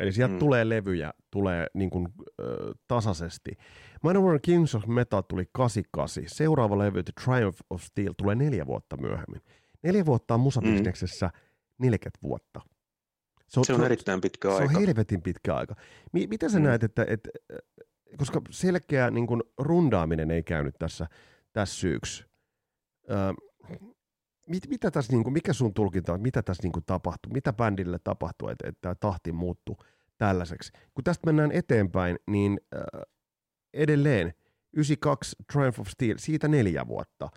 Eli sieltä mm. tulee levyjä, tulee niin kuin, äh, tasaisesti. Manowar Kings of Metal tuli kahdeksankymmentäkahdeksan. Seuraava levy, The Triumph of Steel, tulee neljä vuotta myöhemmin. Neljä vuotta on musabisneksessä mm. neljäkymmentä vuotta. Se on, se on erittäin pitkä se aika. Se on helvetin pitkä aika. M- miten sä mm. näet, että, että koska selkeä niin kuin rundaaminen ei käynyt tässä, tässä syyksi. Ö, Mit, mitä tässä, niin kuin, mikä sun tulkinta on, mitä tässä niin kuin tapahtui, mitä bändille tapahtui, että, että tahti muuttui tällaiseksi? Kun tästä mennään eteenpäin, niin äh, edelleen yhdeksänkymmentäkaksi Triumph of Steel, siitä neljä vuotta,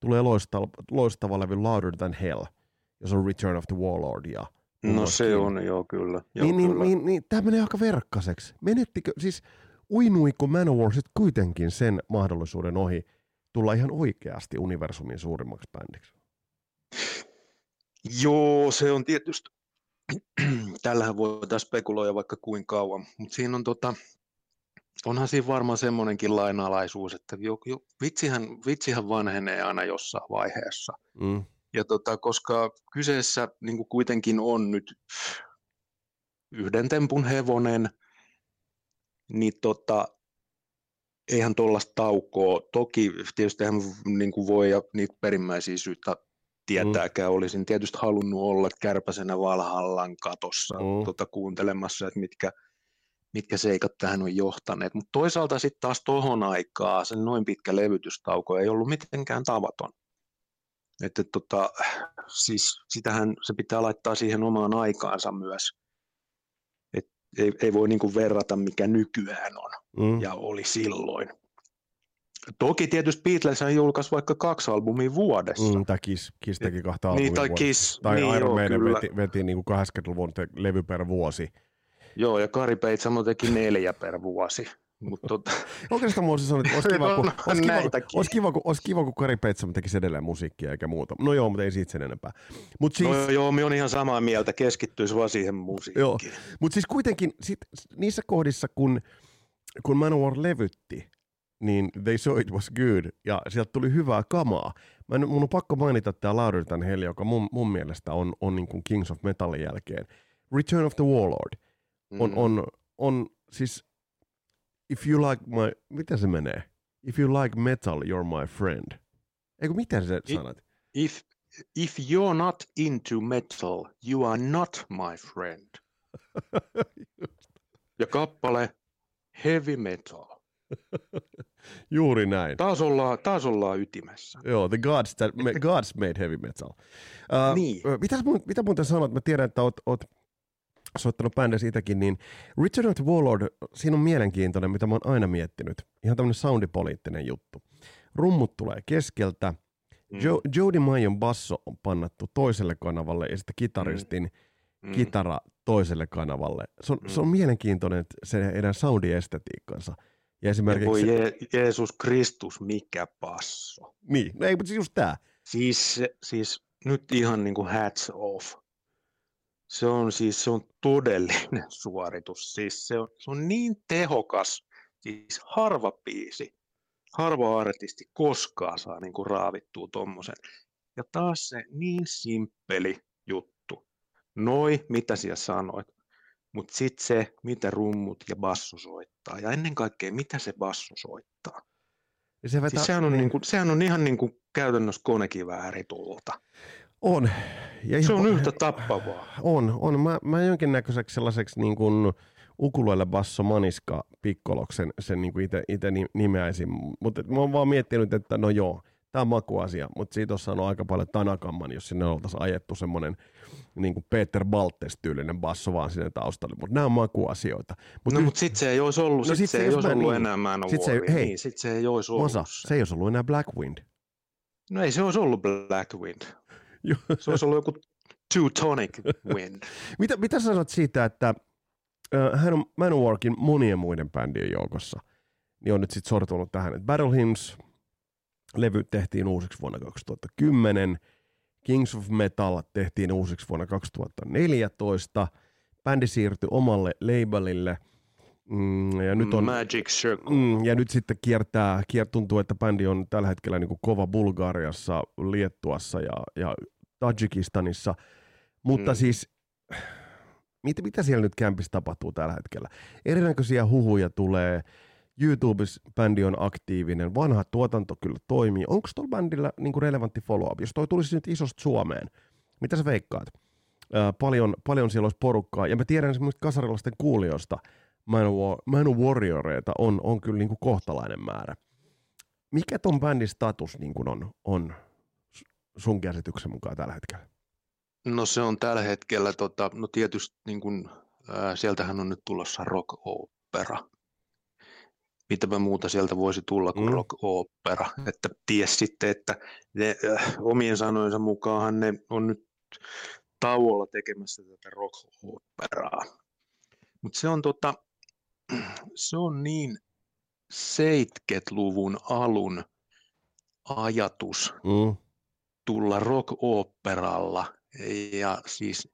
tulee loistava, loistava levy Louder Than Hell, jos on Return of the Warlord. Ja no se on, joo kyllä. Joo, niin, kyllä. Niin, niin, niin, tämä menee aika verkkaseksi. Menettikö, siis uinuiko Manowar sitten kuitenkin sen mahdollisuuden ohi tulla ihan oikeasti universumin suurimmaksi bändiksi? Joo, se on tietysti, tällähän voidaan spekuloida vaikka kuinka kauan, mutta siinä on tota, onhan siinä varmaan semmoinenkin lainalaisuus, että jo, jo, vitsihän, vitsihän vanhenee aina jossain vaiheessa. Mm. Ja tota, koska kyseessä niin kuitenkin on nyt yhden tempun hevonen, niin tota, eihän tuollaista taukoa, toki tietysti eihän niin voi ja niitä perimmäisiä syytä tietääkään. Mm. Olisin tietysti halunnut olla kärpäsenä Valhallan katossa mm. tuota, kuuntelemassa, että mitkä, mitkä seikat tähän on johtaneet. Mutta toisaalta sitten taas tohon aikaa sen noin pitkä levytystauko ei ollut mitenkään tavaton. Että tota, siis sitähän se pitää laittaa siihen omaan aikaansa myös. Et ei, ei voi niinku verrata, mikä nykyään on mm. ja oli silloin. Toki tietysti Beatles julkaisi vaikka kaksi albumia vuodessa. Mm, tai Kiss, Kiss teki kahta albumia niin, tai vuodessa. Kiss, tai niin, Iron Maiden veti, veti niin kuin kahdeksankymmentäluvun levy per vuosi. Joo, ja Kari Peitsamo teki neljä per vuosi. Tota... Oikeastaan muosi sanoi, että olisi kiva, kun, olisi, kiva, olisi, kiva, kun, olisi kiva, kun Kari Peitsamo tekisi edelleen musiikkia eikä muuta. No joo, mutta ei siitä sen enempää. Mut siis... No joo, minä olen ihan samaa mieltä, keskittyisi vaan siihen musiikkiin. Mutta siis kuitenkin sit, niissä kohdissa, kun, kun Manowar levytti, niin they saw it was good, ja sieltä tuli hyvää kamaa. Mä en, mun on pakko mainita tää Louder Than Hell, joka mun, mun mielestä on, on niin kuin Kings of Metalin jälkeen. Return of the Warlord on, mm. on, on siis, if you like my, mitä se menee? If you like metal, you're my friend. Eikö, miten sä sanat? If, if you're not into metal, you are not my friend. Ja kappale Heavy Metal. Juuri näin. Taas ollaan, taas ollaan ytimessä. Joo, the gods, that, gods made heavy metal. Uh, niin. Mitäs, mitä muuten sanot? Mä tiedän, että oot, oot soittanut bändesi itäkin, niin Return of the Warlord, siinä on mielenkiintoinen, mitä mä oon aina miettinyt. Ihan tämmönen soundipoliittinen juttu. Rummut tulee keskeltä, mm. jo, Jody Maion basso on pannattu toiselle kanavalle ja sitten kitaristin mm. kitara toiselle kanavalle. Se on, mm. se on mielenkiintoinen se heidän soundiestetiikkansa. Ja esimerkiksi... voi Je- Jeesus Kristus, mikä basso. Niin, no ei, mutta just tää. Siis, siis nyt ihan niin kuin hats off. Se on siis se on todellinen suoritus. Siis se on, se on niin tehokas. Siis harva biisi, harva artisti koskaan saa niin kuin raavittua tommosen. Ja taas se niin simppeli juttu. Noi, mitä siellä sanoit. Mutta sitten se, mitä rummut ja bassu soittaa. Ja ennen kaikkea, mitä se bassu soittaa. Se vetää... siis sehän, on niinku, sehän on ihan niin kuin käytännössä konekivääri tulta. On. Ja se on yhtä tappavaa. On, on. Mä, mä jonkinnäköiseksi sellaiseksi niin kuin ukulele basso maniska pikkoloksen sen niin kuin itse nimeäisin. Mutta mä oon vaan miettinyt, että no joo, tämä on makuasia. Mutta siitä olisi saanut aika paljon Tanakamman, jos sinne oltaisiin ajettu semmoinen... niin kuin Peter Baltes-tyylinen basso vaan sinne taustalle, mutta nämä on makuasioita. Mut no yh... mutta sitten se ei olisi ollut, no, sit se ei olisi ollut niin. enää Manowaria, sit ei... niin sitten se ei olisi ollut. Osa, se ei olisi ollut enää Black Wind. No ei se olisi ollut Black Wind. Se olisi ollut joku Teutonic Wind. mitä, mitä sä sanot siitä, että äh, hän on Manowarkin monien muiden bändien joukossa, niin on nyt sitten sortunut tähän, että Battle Hymns-levy tehtiin uusiksi vuonna kaksituhattakymmenen, Kings of Metal tehtiin uusiksi vuonna kaksituhattaneljätoista. Bändi siirtyi omalle labelille. Mm, ja nyt on, Magic Circle. Mm, ja nyt sitten kiertää, kier, tuntuu, että bändi on tällä hetkellä niin kuin kova Bulgariassa, Liettuassa ja, ja Tajikistanissa. Mutta mm. siis, mit, mitä siellä nyt kämpissä tapahtuu tällä hetkellä? Erinäköisiä huhuja tulee. YouTubessa bändi on aktiivinen, vanha tuotanto kyllä toimii. Onko tuolla bändillä niinku relevantti follow-up? Jos toi tulisi nyt isosta Suomeen, mitä sä veikkaat? Ää, paljon, paljon siellä olisi porukkaa. Ja mä tiedän esimerkiksi kasarilaisten kuulijoista, Manowarioreita on, on kyllä niinku kohtalainen määrä. Mikä ton bändin status niinku on, on sun käsityksen mukaan tällä hetkellä? No se on tällä hetkellä, tota, no tietysti niin kun, ää, sieltähän on nyt tulossa rock-opera. Mitäpä muuta sieltä voisi tulla kuin mm. rock-opera, että ties sitten, että ne, äh, omien sanojensa mukaanhan ne on nyt tauolla tekemässä tätä rock-operaa. Mutta se on tota, se on niin seitsemänkymmentäluvun alun ajatus mm. tulla rock-operalla ja siis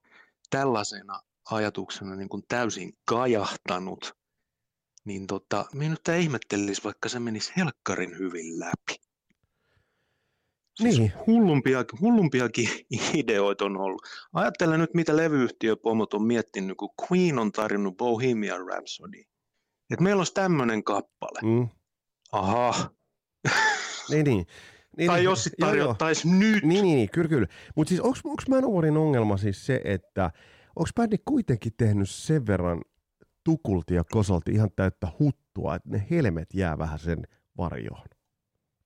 tällaisena ajatuksena niin kuin täysin kajahtanut. Niin tota, minä nyt tämä ihmettelisi, vaikka se menisi helkkarin hyvin läpi. Siis niin. Hullumpiakin, hullumpiakin ideoita on ollut. Ajattele nyt, mitä levyyhtiöpomot on miettinyt, kun Queen on tarjonnut Bohemian Rhapsody. Että meillä olisi tämmöinen kappale. Mm. Aha. Niin, niin. Niin, tai jos sit tarjottaisiin nyt. Niin, niin, kyllä, kyllä. Mutta siis onko Manowarin ongelma siis se, että onko bändi kuitenkin tehnyt sen verran tukulti ja kosolti ihan täyttä huttua, että ne helmet jää vähän sen varjoon.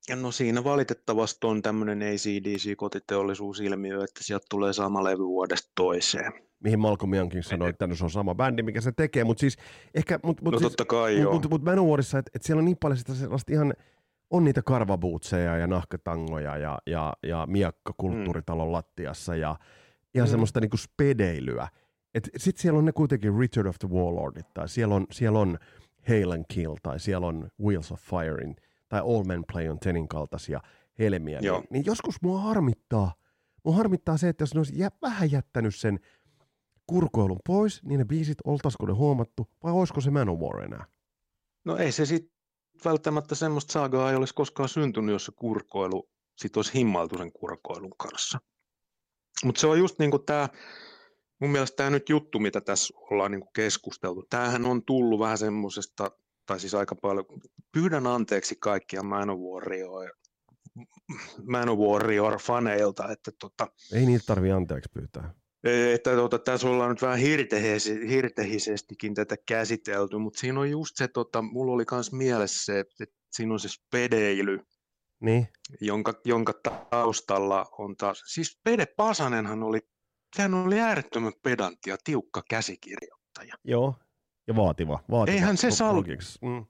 Ja no siinä valitettavasti on tämmöinen A C D C-kotiteollisuusilmiö, että sieltä tulee sama levy vuodesta toiseen. Mihin Malcolm Youngkin sanoi, että se on sama bändi, mikä se tekee, mutta siis ehkä... Mut, mut, no siis, totta kai mut, joo. Mutta mut, mut Manowarissa, että et siellä on niin paljon sitä sellaista ihan on niitä karvabuutseja ja nahkatangoja ja, ja, ja miakka kulttuuritalon mm. lattiassa ja ihan mm. semmoista niinku spedeilyä. Et sit siellä on ne kuitenkin Return of the Warlordit, tai siellä on, siellä on Hail and Kill, tai siellä on Wheels of Firein, tai All Men Play on Tenin kaltaisia helmiä. Niin, niin joskus mua harmittaa, mua harmittaa se, että jos ne olisi jä, vähän jättänyt sen kurkoilun pois, niin ne biisit, oltaisiko ne huomattu, vai olisiko se Manowar enää? No ei se sit välttämättä semmoista saagaa ei olisi koskaan syntynyt, jos se kurkoilu sit olisi himmailtu sen kurkoilun kanssa. Mutta se on just niinku tää, mun mielestä tämä nyt juttu, mitä tässä ollaan niinku keskusteltu, tämähän on tullut vähän semmoisesta, tai siis aika paljon, pyydän anteeksi kaikkia Manowaria, Manowar-faneilta, että tota... Ei niitä tarvitse anteeksi pyytää. Että tota, tässä ollaan nyt vähän hirtehisestikin tätä käsitelty, mutta siinä on just se, tota, mulla oli myös mielessä se, että siinä on se spedeily, niin. jonka, jonka taustalla on taas... Siis Pede Pasanenhan oli, sehän oli äärettömän pedantti ja tiukka käsikirjoittaja. Joo, ja vaativa. vaativa. Eihän se salli. Mm.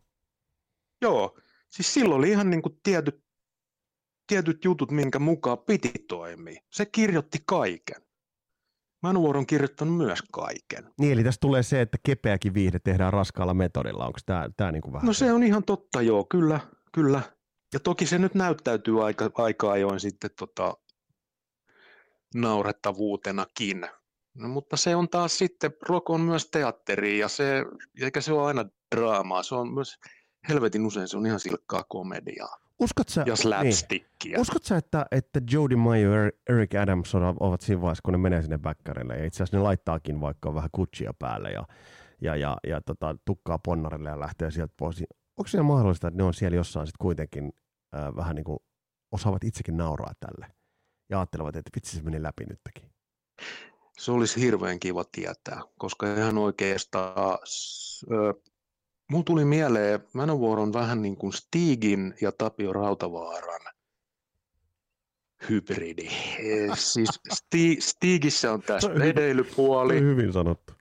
Joo, siis silloin oli ihan niin kuin tietyt, tietyt jutut, minkä mukaan piti toimia. Se kirjoitti kaiken. Manowar on kirjoittanut myös kaiken. Niin, eli tässä tulee se, että kepeäkin viihde tehdään raskaalla metodilla. Onko tämä, tämä niin kuin vähän... No se on ihan totta, joo, kyllä, kyllä. Ja toki se nyt näyttäytyy aika, aika ajoin sitten tota, naurettavuutenakin. No, mutta se on taas sitten, rock on myös teatteri ja se, eikä se ole aina draamaa, se on myös, helvetin usein se on ihan silkkaa komediaa. Uskot sä, ja slapstickia. Niin. Uskot sä, että, että Jody Maio ja Eric Adams ovat siinä vaiheessa, kun ne menee sinne bäkkärille ja itse asiassa ne laittaakin vaikka vähän kutsia päälle ja, ja, ja, ja tota, tukkaa ponnarille ja lähtee sieltä pois. Onko siinä mahdollista, että ne on siellä jossain sitten kuitenkin äh, vähän niin kuin osaavat itsekin nauraa tälle ja ajattelevat, että vitsi se meni läpi nytkin? Se olisi hirveän kiva tietää, koska ihan oikeastaan... Äh, Mulla tuli mieleen, Manowar on vähän niin kuin Stigin ja Tapio Rautavaaran hybridi. Siis Sti- Stigissä on tämä spedeilypuoli. Hyvin sanottu.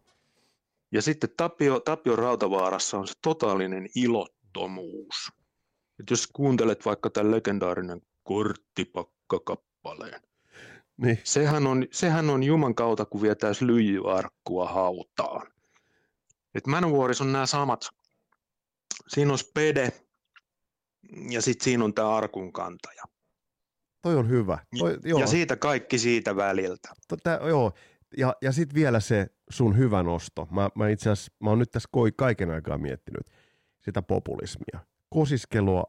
Ja sitten Tapio, Tapio Rautavaarassa on se totaalinen ilottomuus. Et jos kuuntelet vaikka tämän legendaarinen korttipakka-kappaleen, niin. sehän, on, sehän on juman kautta, kun vietäis lyijyarkkua hautaan. Et Manowarissa on nämä samat. Siinä on spede ja sitten siinä on tämä arkun kantaja. Toi on hyvä. Toi, joo. Ja siitä kaikki siitä väliltä. Tätä, joo. Ja, ja sitten vielä se sun hyvä nosto. Mä, mä itse asiassa, mä oon nyt tässä kaiken aikaa miettinyt sitä populismia. Kosiskelua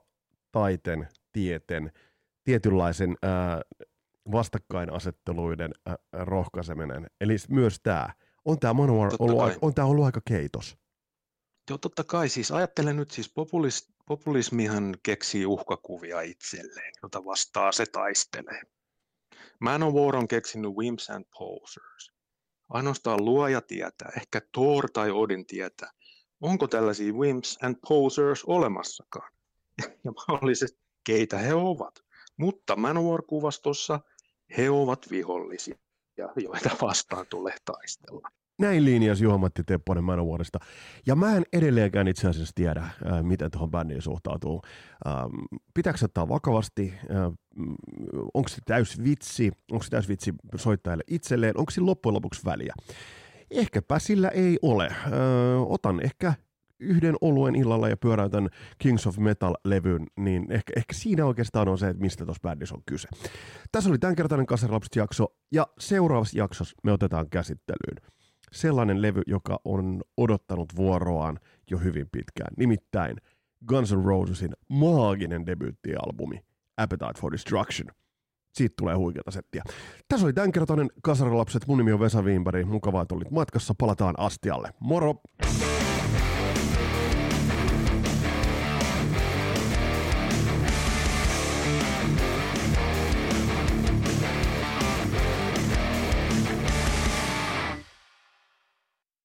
taiten, tieten, tietynlaisen ää, vastakkainasetteluiden ää, rohkaiseminen. Eli myös tämä. On tämä Manowar ollut, on tämä ollut aika keitos. Joo, totta kai. Siis ajattelen nyt, siis populis, populismihan keksii uhkakuvia itselleen, jota vastaan se taistelee. Manowar on keksinyt Wimps and Posers. Ainoastaan luoja tietää, ehkä Thor tai Odin tietää, onko tällaisia Wimps and Posers olemassakaan. Ja mahdollisesti, keitä he ovat. Mutta Manowar-kuvastossa he ovat vihollisia, joita vastaan tulee taistella. Näin linjasi Juha-Matti Tepponen Manowarista. Ja mä en edelleenkään itse asiassa tiedä, äh, miten tuohon bändiin suhtautuu. Ähm, pitääkö se ottaa vakavasti? Äh, onko se täys vitsi? Onko se täys vitsi soittajalle itselleen? Onko sillä loppujen lopuksi väliä? Ehkäpä sillä ei ole. Äh, otan ehkä yhden oluen illalla ja pyöräytän Kings of Metal-levyn, niin ehkä, ehkä siinä oikeastaan on se, että mistä tuossa bändissä on kyse. Tässä oli tämänkertainen Kasarilapset-jakso, ja seuraavassa jaksossa me otetaan käsittelyyn sellainen levy, joka on odottanut vuoroaan jo hyvin pitkään. Nimittäin Guns N' Rosesin maaginen debiuttialbumi Appetite for Destruction. Siitä tulee huikeata settiä. Tässä oli tämänkertainen Kasarilapset. Mun nimi on Vesa Viinbari. Mukavaa, että olit matkassa. Palataan astialle. Moro!